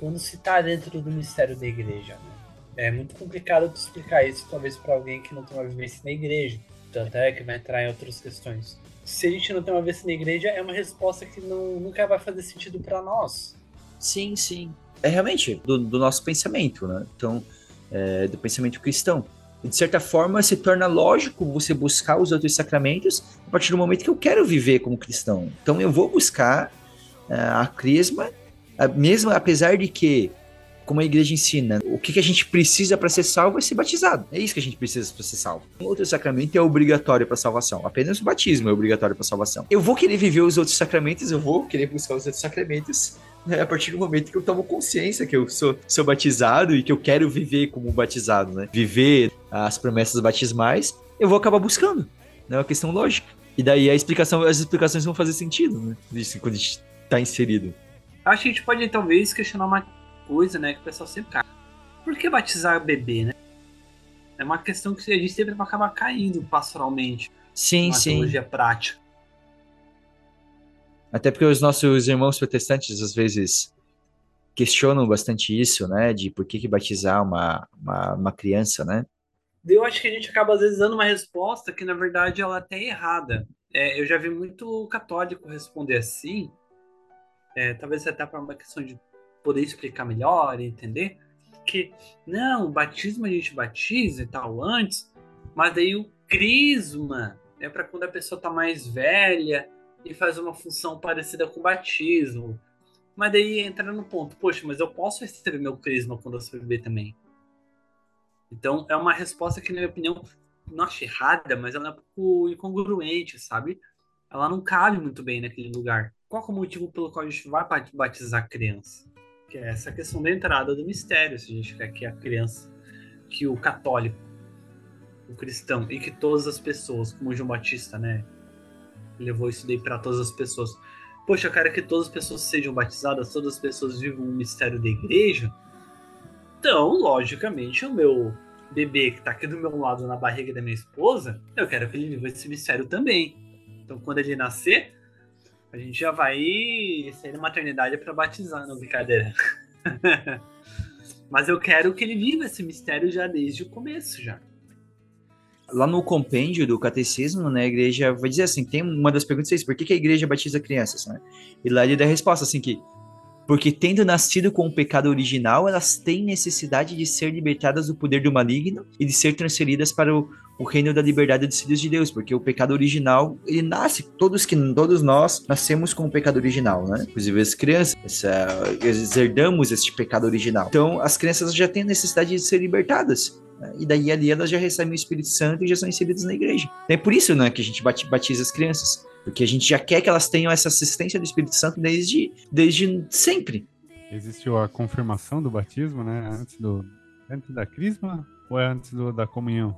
quando se está dentro do mistério da igreja, né? É muito complicado de explicar isso, talvez, para alguém que não tem uma vivência na igreja. Tanto é que vai entrar em outras questões. Se a gente não tem uma vivência na igreja, é uma resposta que nunca vai fazer sentido para nós. Sim, sim. É realmente do nosso pensamento, né? Então, do pensamento cristão. E, de certa forma, se torna lógico você buscar os outros sacramentos a partir do momento que eu quero viver como cristão. Então, eu vou buscar a Crisma, mesmo apesar de que, como a igreja ensina, o que a gente precisa para ser salvo é ser batizado. É isso que a gente precisa para ser salvo. Um outro sacramento é obrigatório para salvação. Apenas o batismo é obrigatório para salvação. Eu vou querer viver os outros sacramentos, eu vou querer buscar os outros sacramentos, né, a partir do momento que eu tomo consciência que eu sou batizado e que eu quero viver como batizado, né? Viver as promessas batismais, eu vou acabar buscando. Né? É uma questão lógica. E daí as explicações vão fazer sentido, né? Isso, quando a gente está inserido. Acho que a gente pode, talvez, questionar uma coisa, né, que o pessoal sempre cai. Por que batizar bebê, né? É uma questão que a gente sempre acaba caindo pastoralmente. Sim, sim. Uma teologia prática. Até porque os nossos irmãos protestantes, às vezes, questionam bastante isso, né, de por que batizar uma criança, né? Eu acho que a gente acaba, às vezes, dando uma resposta que, na verdade, ela até é errada. É, eu já vi muito católico responder assim, talvez até para uma questão de poder explicar melhor e entender que, não, o batismo a gente batiza e tal antes, mas daí o crisma é para quando a pessoa tá mais velha e faz uma função parecida com o batismo. Mas daí entra no ponto, poxa, mas eu posso receber meu crisma quando eu sou bebê também? Então é uma resposta que, na minha opinião, não acho errada, mas ela é um pouco incongruente, sabe? Ela não cabe muito bem naquele lugar. Qual é o motivo pelo qual a gente vai batizar a criança? Que é essa questão da entrada do mistério, se a gente quer que a criança, que o católico, o cristão e que todas as pessoas, como João Batista, né, levou isso daí para todas as pessoas. Poxa, eu quero que todas as pessoas sejam batizadas, todas as pessoas vivam o mistério da igreja. Então, logicamente, o meu bebê que está aqui do meu lado na barriga da minha esposa, eu quero que ele viva esse mistério também. Então, quando ele nascer, a gente já vai sair da maternidade para batizar, não, brincadeira. Mas eu quero que ele viva esse mistério já desde o começo, já. Lá no compêndio do catecismo, né, a igreja vai dizer assim, tem uma das perguntas é isso, por que a igreja batiza crianças, né? E lá ele dá a resposta assim que, porque tendo nascido com o pecado original, elas têm necessidade de ser libertadas do poder do maligno e de ser transferidas para o reino da liberdade dos filhos de Deus, porque o pecado original, ele nasce, todos nós nascemos com o pecado original, né? Inclusive as crianças, herdamos este pecado original. Então as crianças já têm necessidade de ser libertadas, né? E daí ali elas já recebem o Espírito Santo e já são inseridas na igreja. É por isso, né, que a gente batiza as crianças. Porque a gente já quer que elas tenham essa assistência do Espírito Santo desde sempre. Existiu a confirmação do batismo, né? Antes da crisma ou é antes da comunhão?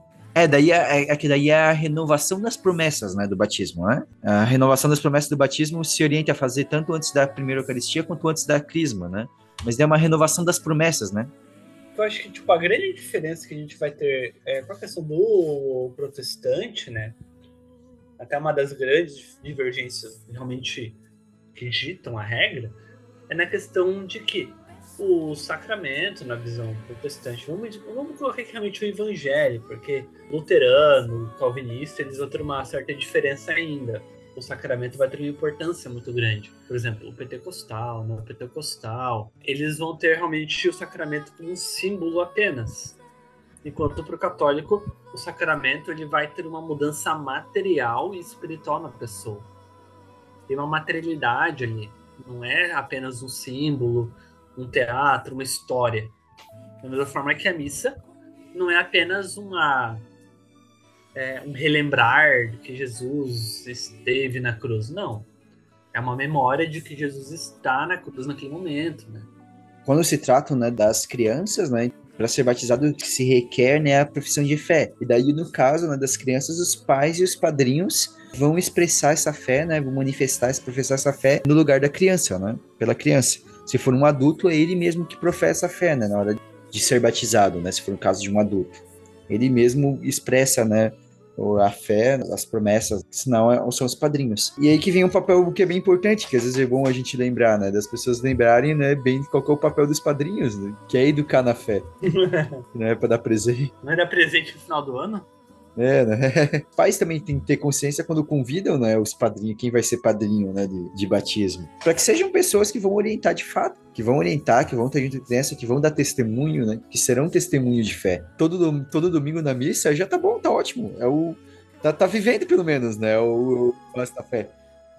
Daí a renovação das promessas, né, do batismo, né? A renovação das promessas do batismo se orienta a fazer tanto antes da primeira Eucaristia quanto antes da crisma, né? Mas é uma renovação das promessas, né? Eu acho que, a grande diferença que a gente vai ter com a questão do protestante, né? Até uma das grandes divergências realmente que ditam a regra, é na questão de que o sacramento, na visão protestante, vamos colocar aqui realmente o evangelho, porque luterano, calvinista, eles vão ter uma certa diferença ainda. O sacramento vai ter uma importância muito grande. Por exemplo, o pentecostal, não pentecostal, eles vão ter realmente o sacramento como um símbolo apenas. Enquanto para o católico, o sacramento ele vai ter uma mudança material e espiritual na pessoa. Tem uma materialidade ali. Não é apenas um símbolo, um teatro, uma história. Da mesma forma que a missa não é apenas um relembrar do que Jesus esteve na cruz. Não. É uma memória de que Jesus está na cruz naquele momento, né? Quando se trata, né, das crianças, né? Para ser batizado, o que se requer, né, é a profissão de fé. E daí, no caso, né, das crianças, os pais e os padrinhos vão expressar essa fé, né, vão manifestar, professar essa fé no lugar da criança, né, pela criança. Se for um adulto, é ele mesmo que professa a fé, né, na hora de ser batizado, né, se for o caso de um adulto. Ele mesmo expressa, né, a fé, as promessas, senão são os padrinhos. E aí que vem um papel que é bem importante, que às vezes é bom a gente lembrar, né? Das pessoas lembrarem, né, bem qual que é o papel dos padrinhos, né? Que é educar na fé. Não é pra dar presente. Não é dar presente no final do ano? É, né? Pais também tem que ter consciência quando convidam, né, os padrinhos, quem vai ser padrinho, né, de batismo, para que sejam pessoas que vão orientar de fato, que vão orientar, que vão ter gente nessa, que vão dar testemunho, né, que serão testemunho de fé. Todo domingo na missa já tá bom, tá ótimo, tá vivendo pelo menos, né, essa fé.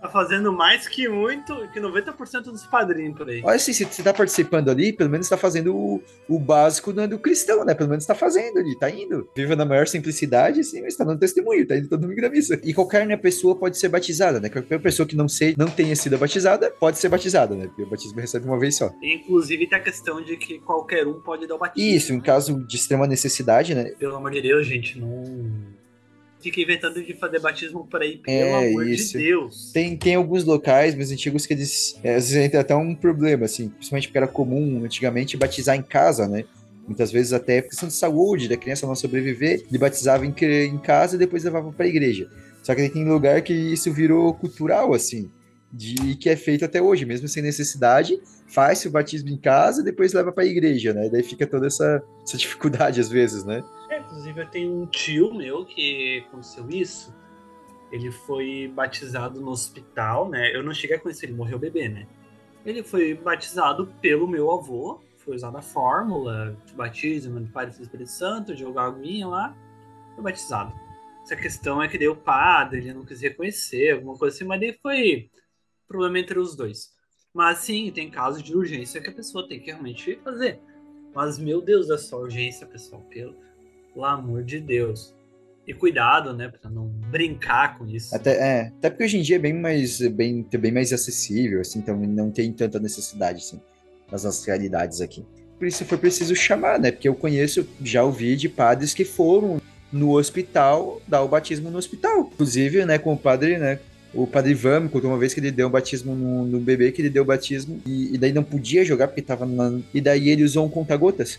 Tá fazendo mais que muito, que 90% dos padrinhos por aí. Olha assim, se você tá participando ali, pelo menos tá fazendo o básico do cristão, né? Pelo menos tá fazendo ali, tá indo. Viva na maior simplicidade, sim, mas tá dando testemunho, tá indo todo domingo da missa. E qualquer, né, pessoa pode ser batizada, né? Qualquer pessoa que não tenha sido batizada, pode ser batizada, né? Porque o batismo recebe uma vez só. E, inclusive, tem a questão de que qualquer um pode dar o batismo. Isso, em caso de extrema necessidade, né? Pelo amor de Deus, gente, não... Fica inventando de fazer batismo por aí, pelo amor de Deus. Tem alguns locais, mas antigos, que eles... Às vezes tem até um problema, assim, principalmente porque era comum antigamente batizar em casa, né? Muitas vezes até por questão de saúde, da criança não sobreviver, ele batizava em casa e depois levava pra igreja. Só que tem lugar que isso virou cultural, assim, de que é feito até hoje, mesmo sem necessidade, faz-se o batismo em casa e depois leva pra igreja, né? Daí fica toda essa dificuldade, às vezes, né? Inclusive, eu tenho um tio meu que aconteceu isso. Ele foi batizado no hospital, né? Eu não cheguei a conhecer, ele morreu bebê, né? Ele foi batizado pelo meu avô. Foi usada a fórmula de batismo, do Pai, do Filho e do Espírito Santo, jogou a aguinha lá, foi batizado. Essa questão é que deu o padre, ele não quis reconhecer, alguma coisa assim, mas daí foi problema entre os dois. Mas, sim, tem casos de urgência que a pessoa tem que realmente fazer. Mas, meu Deus, é só urgência, pessoal, pelo amor de Deus. E cuidado, né, pra não brincar com isso. Até porque hoje em dia é bem mais acessível, assim, então não tem tanta necessidade, assim, nas nossas realidades aqui. Por isso foi preciso chamar, né, porque eu já ouvi de padres que foram no hospital, dar o batismo no hospital. Inclusive, né, com o padre, né, o padre Ivan me contou uma vez que ele deu um batismo no bebê, que ele deu batismo e daí não podia jogar porque tava na... E daí ele usou um conta-gotas.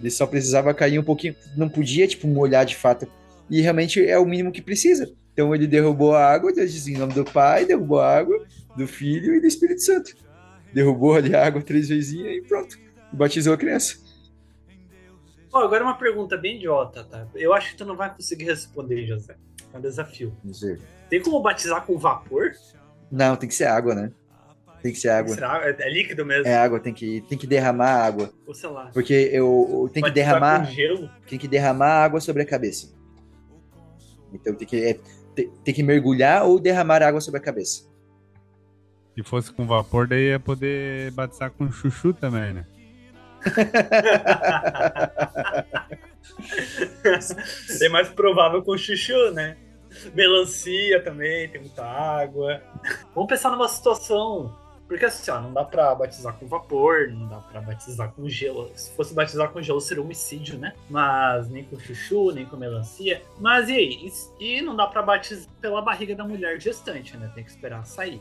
Ele só precisava cair um pouquinho, não podia, tipo, molhar de fato. E realmente é o mínimo que precisa. Então ele derrubou a água, Deus diz em nome do Pai, derrubou a água, do Filho e do Espírito Santo. Derrubou ali a água 3 vezes e pronto, batizou a criança. Oh, agora uma pergunta bem idiota, tá? Eu acho que tu não vai conseguir responder, José. É um desafio. Tem como batizar com vapor? Não, tem que ser água, né? Tem que ser água. É líquido mesmo? É água, tem que derramar água. Ou sei lá. Porque eu tenho que derramar... Gelo. Tem que derramar água sobre a cabeça. Então tem que mergulhar ou derramar água sobre a cabeça. Se fosse com vapor, daí ia poder batizar com chuchu também, né? É mais provável com chuchu, né? Melancia também, tem muita água. Vamos pensar numa situação... Porque assim, ó, não dá pra batizar com vapor, não dá pra batizar com gelo. Se fosse batizar com gelo, seria um homicídio, né? Mas nem com chuchu, nem com melancia. Mas e aí? E não dá pra batizar pela barriga da mulher gestante, né? Tem que esperar sair.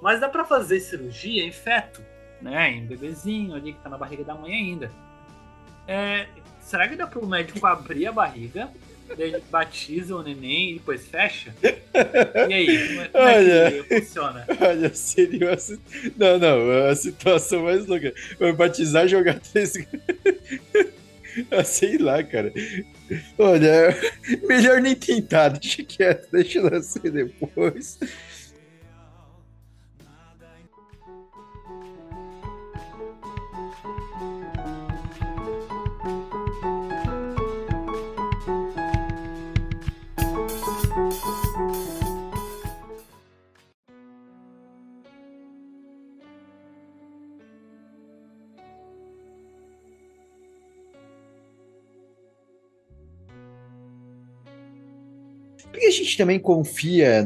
Mas dá pra fazer cirurgia em feto, né? Em bebezinho ali que tá na barriga da mãe ainda. Será que dá pro médico abrir a barriga, daí ele batiza o neném e depois fecha? E aí, como é que funciona? Olha, seria a situação mais louca. Vai batizar e jogar 3... sei lá, cara. Olha, melhor nem tentar, deixa quieto, deixa nascer depois. Porque a gente também confia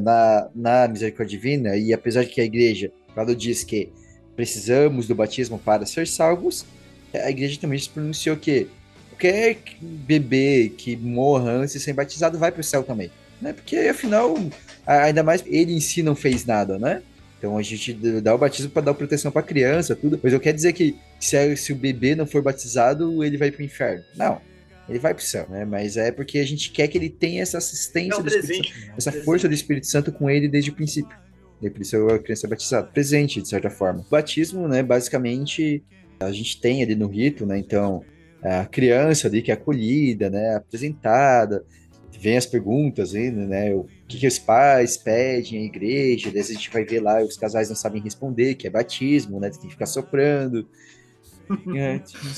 na misericórdia divina, e apesar de que a igreja, quando diz que precisamos do batismo para ser salvos, a igreja também se pronunciou que qualquer bebê que morra antes de ser batizado vai para o céu também, né? Porque afinal, ainda mais ele em si não fez nada, né? Então a gente dá o batismo para dar proteção para a criança, tudo. Mas eu quero dizer que se o bebê não for batizado, ele vai para o inferno. Não. Ele vai pro céu, né? Mas é porque a gente quer que ele tenha essa assistência do Espírito Santo, essa força do Espírito Santo com ele desde o princípio. E por isso a criança é batizada, presente, de certa forma. O batismo, né, basicamente, a gente tem ali no rito, né? Então, a criança ali que é acolhida, né, apresentada, vem as perguntas, né, o que os pais pedem à igreja, daí a gente vai ver lá, os casais não sabem responder, que é batismo, né, tem que ficar soprando,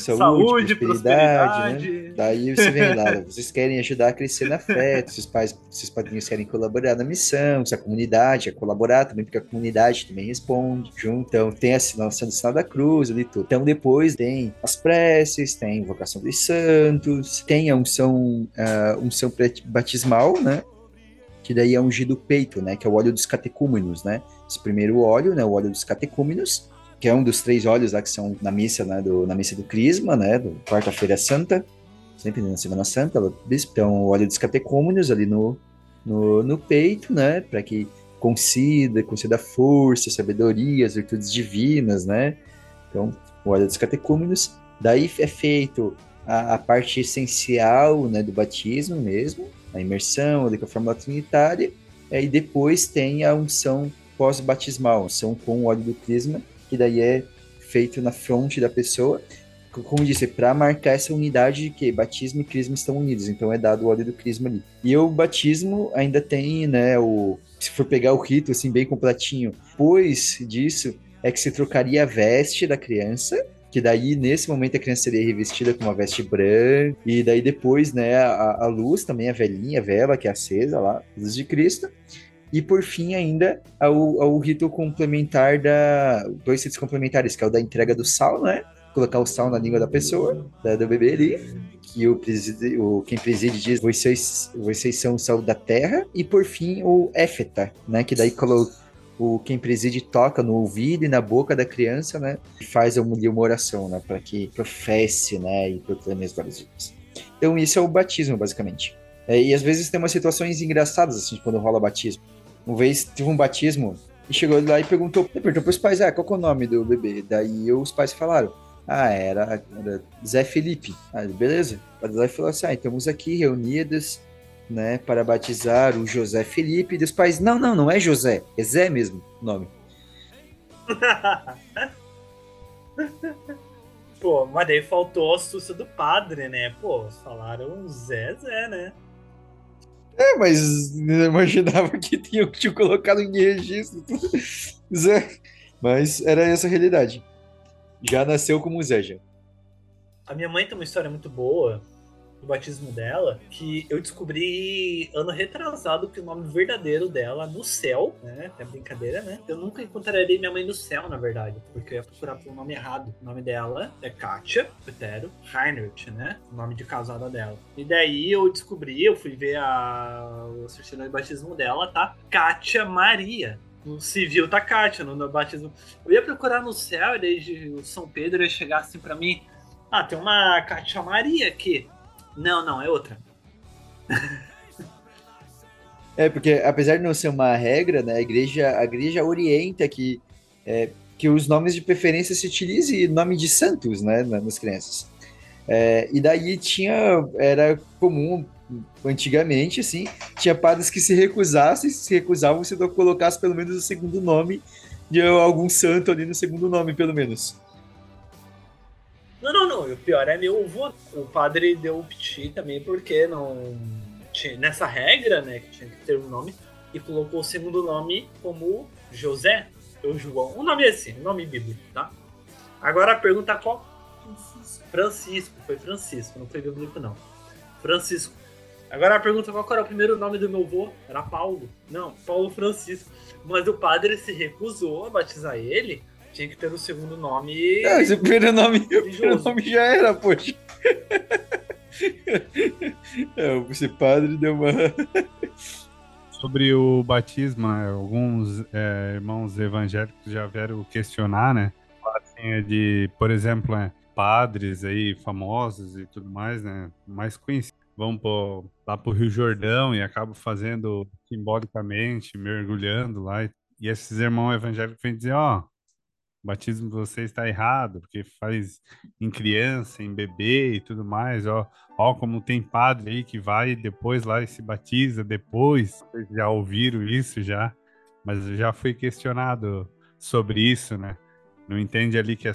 saúde, prosperidade, né? Daí você vem lá, vocês querem ajudar a crescer na fé, seus padrinhos querem colaborar na missão, se a comunidade é colaborar também, porque a comunidade também responde junto, então tem a sinal da cruz ali tudo, então depois tem as preces, tem a invocação dos santos, tem a unção batismal, né, que daí é ungido o peito, né, que é o óleo dos catecúmenos, né, esse primeiro óleo, né, o óleo dos catecúmenos, que é um dos três óleos lá que são na missa, né, na missa do Crisma, né, do Quarta-feira Santa, sempre na Semana Santa, bispo. Então, o óleo dos catecúmenos ali no peito, né, para que conceda força, sabedoria, as virtudes divinas, né. Então, o óleo dos catecúmenos. Daí é feito a parte essencial, né, do batismo mesmo, a imersão ali com a fórmula trinitária, e depois tem a unção pós-batismal, a unção com o óleo do Crisma, que daí é feito na fronte da pessoa, como disse, para marcar essa unidade de que batismo e crisma estão unidos, então é dado o óleo do crisma ali. E o batismo ainda tem, né, se for pegar o rito, assim, bem completinho, depois disso é que se trocaria a veste da criança, que daí, nesse momento, a criança seria revestida com uma veste branca, e daí depois, né, a luz também, a vela que é acesa lá, a luz de Cristo. E por fim, ainda, ao rito complementar dois ritos complementares, que é o da entrega do sal, né? Colocar o sal na língua da pessoa, do bebê ali. Que quem preside diz, vocês são o sal da terra. E por fim, o éfeta, né? Que daí quem preside toca no ouvido e na boca da criança, né? E faz uma oração, né? Para que professe, né? E proclame as várias vidas. Então, isso é o batismo, basicamente. E às vezes tem umas situações engraçadas, assim, quando rola batismo. Uma vez tive um batismo e chegou lá e perguntou para os pais, qual que é o nome do bebê? Daí os pais falaram, era Zé Felipe. Beleza. O padre falou assim, estamos aqui reunidos, né, para batizar o José Felipe. E os pais, não é José, é Zé mesmo o nome. Pô, mas daí faltou a astúcia do padre, né? Pô, falaram Zé, né? É, mas eu imaginava que tinha colocado em registro. Zé. Mas era essa a realidade. Já nasceu como Zé, já. A minha mãe tem uma história muito boa do batismo dela, que eu descobri ano retrasado que o nome verdadeiro dela, no céu, né? É brincadeira, né? Eu nunca encontrarei minha mãe no céu, na verdade, porque eu ia procurar pelo nome errado. O nome dela é Kátia Petero Reinert, né? O nome de casada dela. E daí eu descobri, eu fui ver a certidão de batismo dela, tá? Kátia Maria. No civil tá Kátia, no batismo. Eu ia procurar no céu, e daí o São Pedro ia chegar assim pra mim, tem uma Kátia Maria aqui. Não, é outra. É, porque apesar de não ser uma regra, né, a igreja orienta que os nomes de preferência se utilizem nome de santos, né, nas crianças. E daí era comum, antigamente, assim, tinha padres que se recusavam se não colocasse pelo menos o segundo nome de algum santo ali no segundo nome, pelo menos. Não, o pior é meu avô. O padre deu o piti também porque não tinha, nessa regra, né, que tinha que ter um nome, e colocou o segundo nome como José ou João. Um nome assim, um nome bíblico, tá? Agora a pergunta qual? Francisco. Foi Francisco, não foi bíblico não. Francisco. Agora a pergunta qual era o primeiro nome do meu avô? Era Paulo. Não, Paulo Francisco. Mas o padre se recusou a batizar ele. Tinha que ter o segundo nome... Esse primeiro nome já era, poxa. Esse padre deu uma... Sobre o batismo, alguns irmãos evangélicos já vieram questionar, né? Assim, por exemplo, padres aí famosos e tudo mais, né? Mais conhecidos. Vão lá pro Rio Jordão e acabam fazendo simbolicamente, mergulhando lá. E esses irmãos evangélicos vêm dizer, o batismo de vocês está errado, porque faz em criança, em bebê e tudo mais, ó, como tem padre aí que vai depois lá e se batiza depois, vocês já ouviram isso já, mas já foi questionado sobre isso, né, não entende ali que é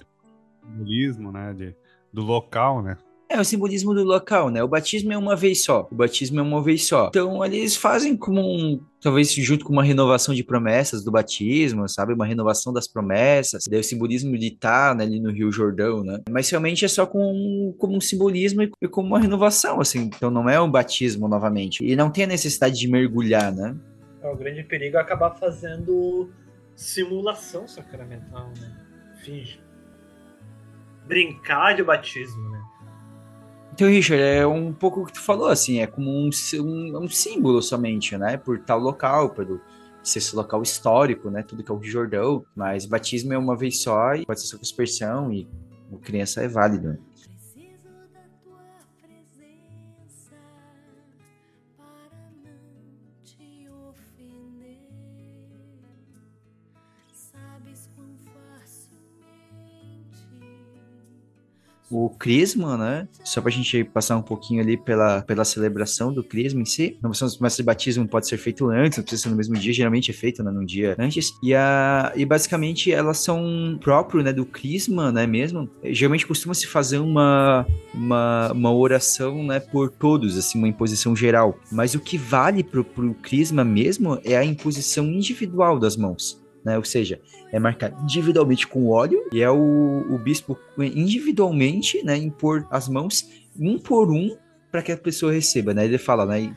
simbolismo, né, do local, né, É o simbolismo do local, né? O batismo é uma vez só. O batismo é uma vez só. Então, eles fazem como um... Talvez junto com uma renovação de promessas do batismo, sabe? Uma renovação das promessas. Daí o simbolismo de estar, né, ali no Rio Jordão, né? Mas realmente é só como um simbolismo e como uma renovação, assim. Então não é um batismo novamente. E não tem a necessidade de mergulhar, né? É, o grande perigo é acabar fazendo simulação sacramental, né? Finge. Brincar de batismo, né? Então, Richard, é um pouco o que tu falou, assim, é como um símbolo somente, né, por tal local, pelo ser esse local histórico, né, tudo que é o Rio Jordão, mas batismo é uma vez só e pode ser só dispersão e a criança é válida. O Crisma, né? Só pra gente passar um pouquinho ali pela celebração do Crisma em si. A missa de batismo pode ser feita antes, não precisa ser no mesmo dia, geralmente é feita, né, num dia antes. E basicamente elas são próprio, né, do Crisma, né, mesmo. Geralmente costuma se fazer uma oração, né, por todos, assim, uma imposição geral. Mas o que vale pro Crisma mesmo é a imposição individual das mãos. Né? Ou seja, é marcar individualmente com óleo e é o bispo individualmente, né, impor as mãos um por um para que a pessoa receba, né? Ele fala, né,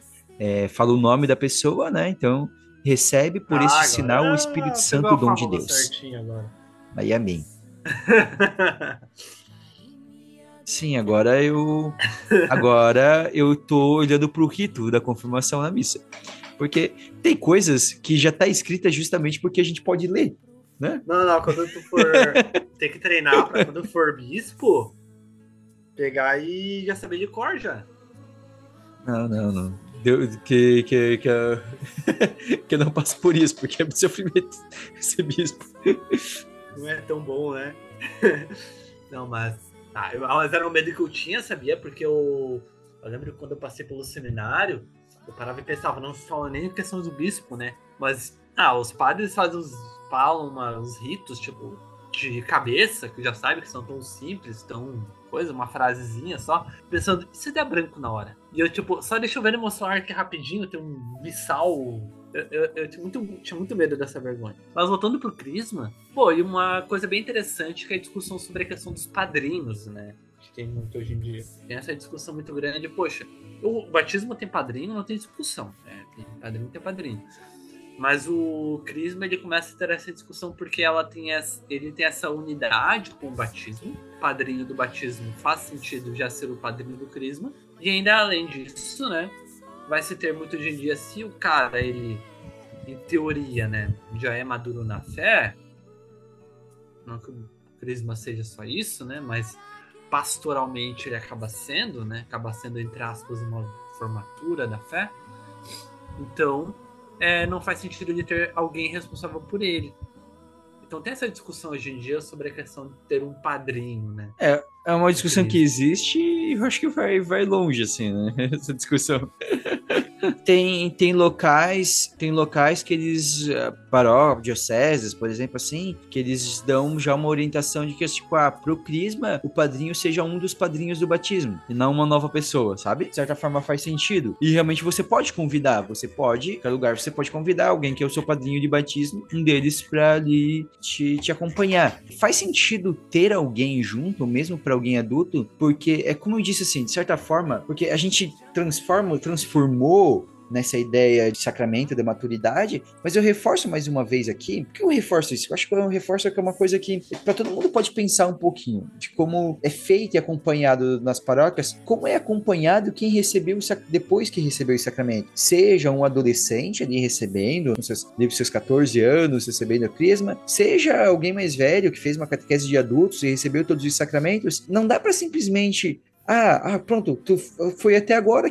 fala o nome da pessoa, né? Então recebe por esse sinal o Espírito Santo, o dom de Deus. Aí amém. Sim, agora eu tô olhando pro rito da confirmação na missa. Porque tem coisas que já tá escrita justamente porque a gente pode ler, né? Não, quando tu for... tem que treinar pra quando for bispo, pegar e já saber de cor, já. Não. Que eu não passo por isso, porque é muito sofrimento ser bispo. Não é tão bom, né? Não, mas... mas era um medo que eu tinha, sabia? Porque eu lembro que quando eu passei pelo seminário... Eu parava e pensava, não se fala nem questão do bispo, né? Mas, os padres fazem uns ritos, tipo, de cabeça, que já sabe que são tão simples, tão coisa, uma frasezinha só. Pensando, e se der branco na hora? E eu, tipo, só deixa eu ver no meu celular aqui rapidinho, tem um missal... Eu tinha muito medo dessa vergonha. Mas voltando pro Crisma, e uma coisa bem interessante que é a discussão sobre a questão dos padrinhos, né? Que tem muito hoje em dia. Tem essa discussão muito grande, poxa... O batismo tem padrinho, não tem discussão. Né? Tem padrinho. Mas o Crisma, ele começa a ter essa discussão porque ele tem essa unidade com o batismo. O padrinho do batismo faz sentido já ser o padrinho do Crisma. E ainda além disso, né? Vai se ter muito hoje em dia se o cara, ele, em teoria, né? Já é maduro na fé. Não que o Crisma seja só isso, né? Mas... pastoralmente ele acaba sendo, né? Acaba sendo, entre aspas, uma formatura da fé. Então, não faz sentido de ter alguém responsável por ele. Então tem essa discussão hoje em dia sobre a questão de ter um padrinho, né? É uma discussão que existe e eu acho que vai longe, assim, né? Essa discussão. Tem locais que eles, dioceses, por exemplo, assim, que eles dão já uma orientação de que, tipo, pro Crisma, o padrinho seja um dos padrinhos do batismo, e não uma nova pessoa, sabe? De certa forma faz sentido. E realmente você pode, em qualquer lugar, você pode convidar alguém que é o seu padrinho de batismo, um deles pra ali te acompanhar. Faz sentido ter alguém junto, mesmo pra alguém adulto, porque é como eu disse, assim, de certa forma, porque a gente transformou nessa ideia de sacramento, de maturidade, mas eu reforço mais uma vez aqui. Por que eu reforço isso? Eu acho que eu reforço que é uma coisa que para todo mundo pode pensar um pouquinho de como é feito e acompanhado nas paróquias, como é acompanhado quem recebeu depois que recebeu o sacramento. Seja um adolescente ali recebendo, seus 14 anos, recebendo o Crisma, seja alguém mais velho que fez uma catequese de adultos e recebeu todos os sacramentos, não dá para simplesmente, pronto, tu foi até agora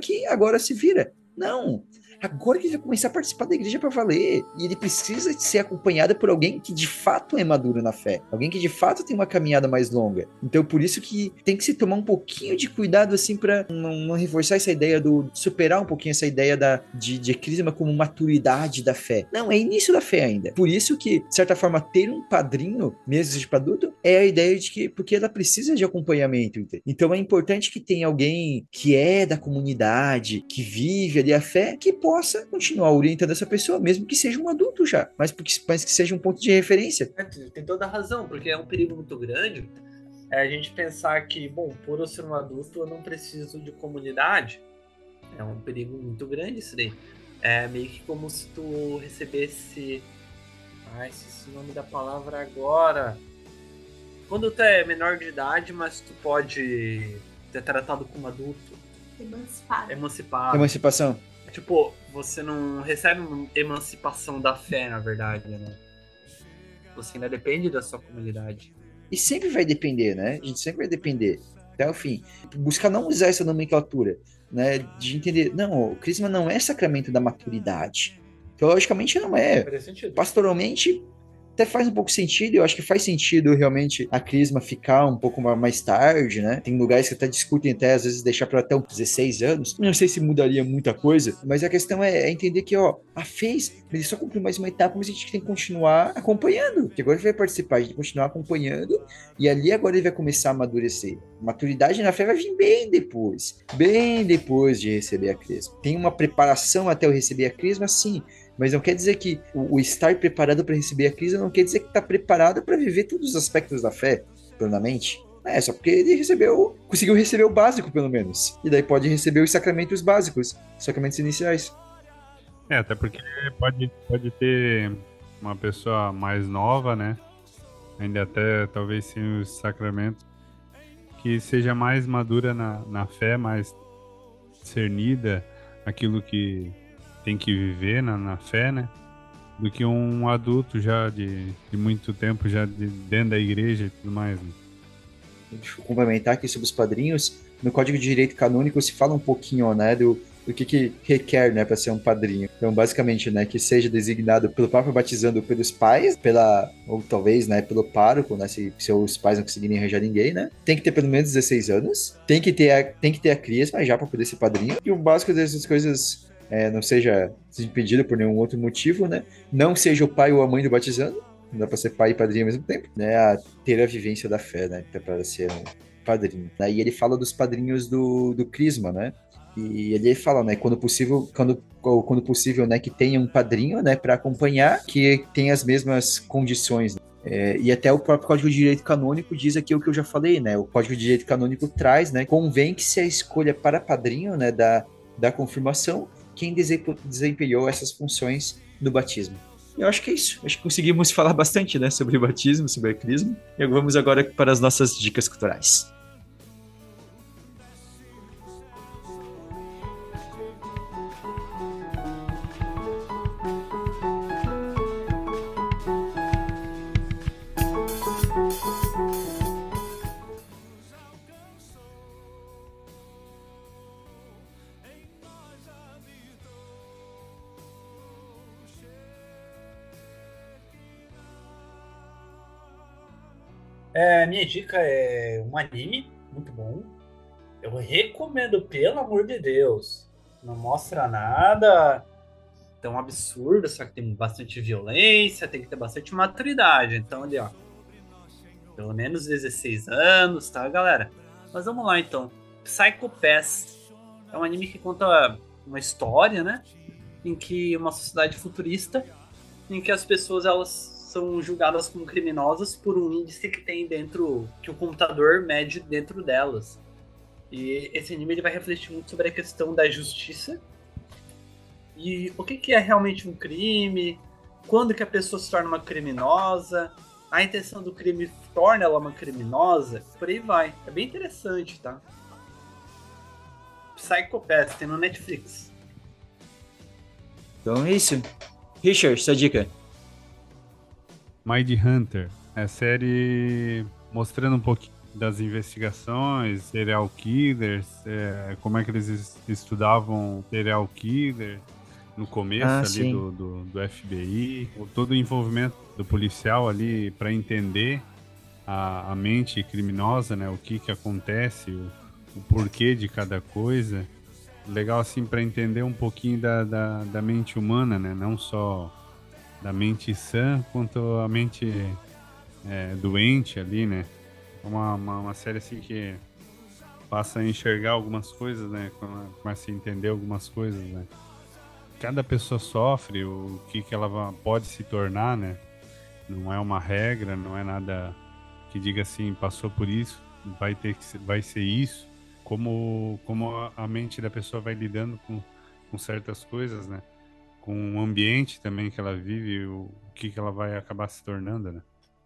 se vira. Não, agora que ele vai começar a participar da igreja para valer. E ele precisa ser acompanhado por alguém que de fato é maduro na fé, alguém que de fato tem uma caminhada mais longa. Então por isso que tem que se tomar um pouquinho de cuidado assim para não reforçar essa ideia do superar um pouquinho essa ideia de crisma como maturidade da fé. Não, é início da fé ainda. Por isso que, de certa forma, ter um padrinho mesmo de adulto é a ideia de que, porque ela precisa de acompanhamento. Então é importante que tenha alguém que é da comunidade, que vive ali a fé, que possa continuar orientando essa pessoa, mesmo que seja um adulto já, mas que seja um ponto de referência. Tem toda a razão, porque é um perigo muito grande a gente pensar que, bom, por eu ser um adulto, eu não preciso de comunidade. É um perigo muito grande isso daí. É meio que como se tu recebesse... Ai, esse é o nome da palavra agora... Quando tu é menor de idade, mas tu pode ser tratado como adulto. Emancipado. Emancipação. Tipo, você não recebe uma emancipação da fé, na verdade, né? Você ainda depende da sua comunidade. E sempre vai depender, né? A gente sempre vai depender. Até o fim. Buscar não usar essa nomenclatura, né? De entender, não, o crisma não é sacramento da maturidade. Teologicamente não é. Pastoralmente... até faz um pouco sentido, eu acho que faz sentido realmente a crisma ficar um pouco mais tarde, né? Tem lugares que até discutem até, às vezes, deixar para até uns 16 anos. Não sei se mudaria muita coisa, mas a questão é entender que, ó, a fez, ele só cumpriu mais uma etapa, mas a gente tem que continuar acompanhando. Porque agora ele vai participar, a gente tem que continuar acompanhando e ali agora ele vai começar a amadurecer. Maturidade na fé vai vir bem depois de receber a crisma. Tem uma preparação até eu receber a crisma, sim. Mas não quer dizer que o estar preparado para receber a crisma não quer dizer que está preparado para viver todos os aspectos da fé plenamente. É, só porque ele conseguiu receber o básico, pelo menos. E daí pode receber os sacramentos básicos, os sacramentos iniciais. É, até porque pode ter uma pessoa mais nova, né? Ainda até talvez sem os sacramentos, que seja mais madura na fé, mais discernida aquilo que tem que viver na fé, né? Do que um adulto já de muito tempo, já dentro da igreja e tudo mais, né? Deixa eu complementar aqui sobre os padrinhos. No Código de Direito Canônico se fala um pouquinho, né, do que requer, né, para ser um padrinho. Então, basicamente, né, que seja designado pelo Papa batizando pelos pais, ou talvez, né, pelo pároco, né, se os pais não conseguirem arranjar ninguém, né. Tem que ter pelo menos 16 anos, tem que ter a crisma já para poder ser padrinho. E o básico dessas coisas... não seja impedido por nenhum outro motivo, né? Não seja o pai ou a mãe do batizando, não dá para ser pai e padrinho ao mesmo tempo, né? Ter a vivência da fé, né? Para ser um padrinho. Aí ele fala dos padrinhos do crisma, né? E ele fala, né? Quando possível, né? Que tenha um padrinho, né? Para acompanhar, que tenha as mesmas condições. E até o próprio Código de Direito Canônico diz aqui o que eu já falei, né? O Código de Direito Canônico traz, né? Convém que se a escolha para padrinho, né? Da confirmação quem desempenhou essas funções do batismo. Eu acho que é isso. Acho que conseguimos falar bastante, né, sobre o batismo, sobre a crisma. E vamos agora para as nossas dicas culturais. A minha dica é um anime, muito bom. Eu recomendo, pelo amor de Deus. Não mostra nada tão absurdo, só que tem bastante violência, tem que ter bastante maturidade. Então, ali, ó, pelo menos 16 anos, tá, galera? Mas vamos lá, então. Psycho-Pass é um anime que conta uma história, né? Em que uma sociedade futurista, em que as pessoas, elas são julgadas como criminosas por um índice que tem dentro, que o computador mede dentro delas. E esse anime ele vai refletir muito sobre a questão da justiça e o que é realmente um crime, quando que a pessoa se torna uma criminosa, a intenção do crime torna ela uma criminosa, por aí vai. É bem interessante, tá? Psycho-Pass, tem no Netflix. Então é isso. Richard, sua dica? Mindhunter é a série mostrando um pouquinho das investigações, serial killers, como é que eles estudavam serial killers, no começo ali do FBI, todo o envolvimento do policial ali para entender a mente criminosa, né? O que que acontece, o porquê de cada coisa. Legal, assim, para entender um pouquinho da mente humana, né? Não só da mente sã, quanto a mente doente ali, né? Uma série assim que passa a enxergar algumas coisas, né? Começa a entender algumas coisas, né? Cada pessoa sofre, o que ela pode se tornar, né? Não é uma regra, não é nada que diga assim, passou por isso, vai ser isso. Como a mente da pessoa vai lidando com certas coisas, né? Com o ambiente também que ela vive, o que ela vai acabar se tornando, né?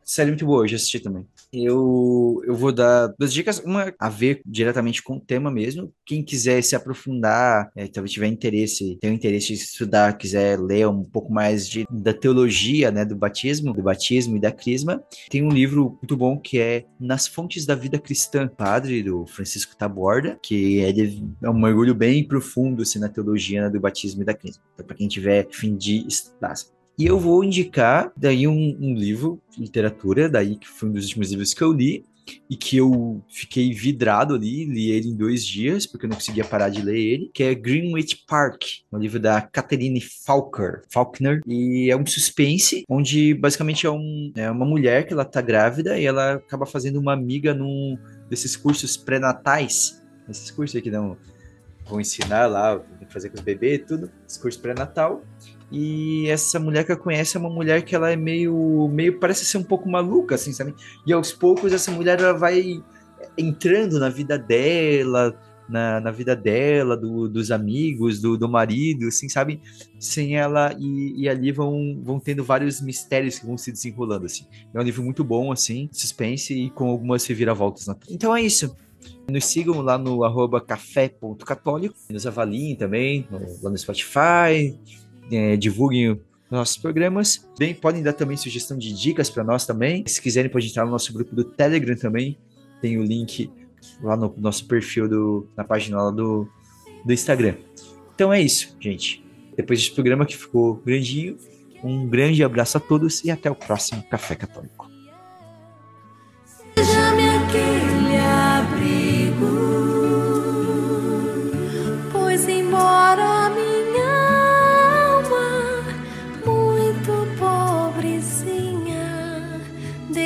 Série muito boa, eu já assisti também. Eu vou dar duas dicas, uma a ver diretamente com o tema mesmo. Quem quiser se aprofundar, talvez tiver interesse, tem um interesse em estudar, quiser ler um pouco mais da teologia, né, do batismo e da crisma, tem um livro muito bom que é Nas Fontes da Vida Cristã, padre do Francisco Taborda, que é um mergulho bem profundo assim, na teologia, né, do batismo e da crisma. Então, para quem tiver fim de estudar. E eu vou indicar daí um livro, literatura, daí que foi um dos últimos livros que eu li e que eu fiquei vidrado ali, li ele em 2 dias, porque eu não conseguia parar de ler ele, que é Greenwich Park, um livro da Catherine Faulkner, e é um suspense, onde basicamente é uma mulher que ela tá grávida e ela acaba fazendo uma amiga num desses cursos pré-natais, esses cursos aí que vão ensinar lá, tem que fazer com os bebês e tudo, esse curso pré-natal. E essa mulher que eu conheço é uma mulher que ela é meio parece ser um pouco maluca, assim, sabe? E aos poucos essa mulher ela vai entrando na vida dela, na vida dela, dos amigos, do marido, assim, sabe? Sem ela, e ali vão tendo vários mistérios que vão se desenrolando, assim. É um livro muito bom, assim, suspense e com algumas reviravoltas. Então é isso. Nos sigam lá no @café.católico, nos avaliem também, lá no Spotify. Divulguem os nossos programas. Bem, podem dar também sugestão de dicas para nós também. Se quiserem, podem entrar no nosso grupo do Telegram também. Tem o link lá no nosso perfil, na página lá do Instagram. Então é isso, gente. Depois desse programa que ficou grandinho, um grande abraço a todos e até o próximo Café Católico. Seja-me aquele abrigo, pois embora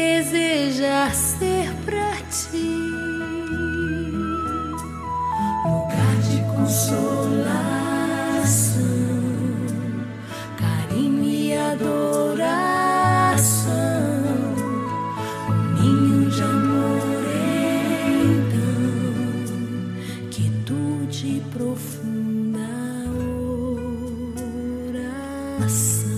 desejar ser pra ti lugar de consolação, carinho e adoração, um ninho de amor então, quietude profunda oração.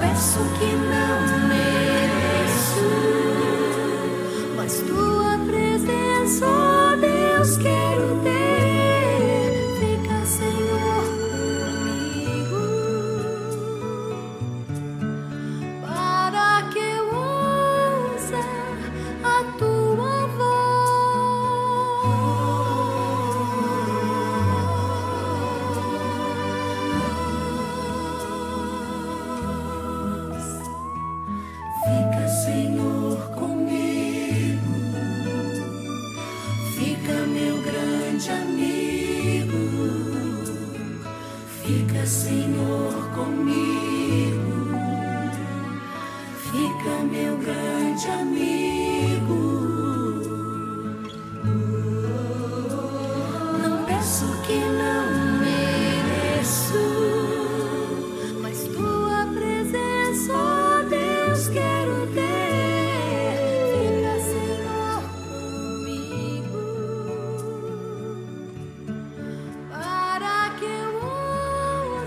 Peço que não mereço, mas tua presença, ó Deus, quero ter. Fica, Senhor, comigo, para que eu ouça a tua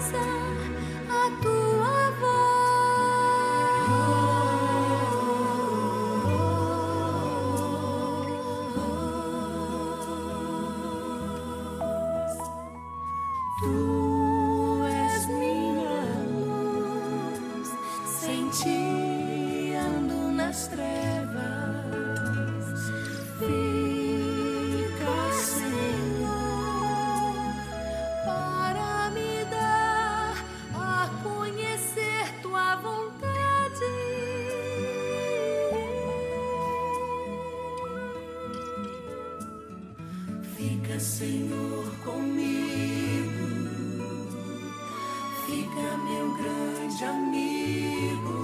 Senhor comigo, fica meu grande amigo.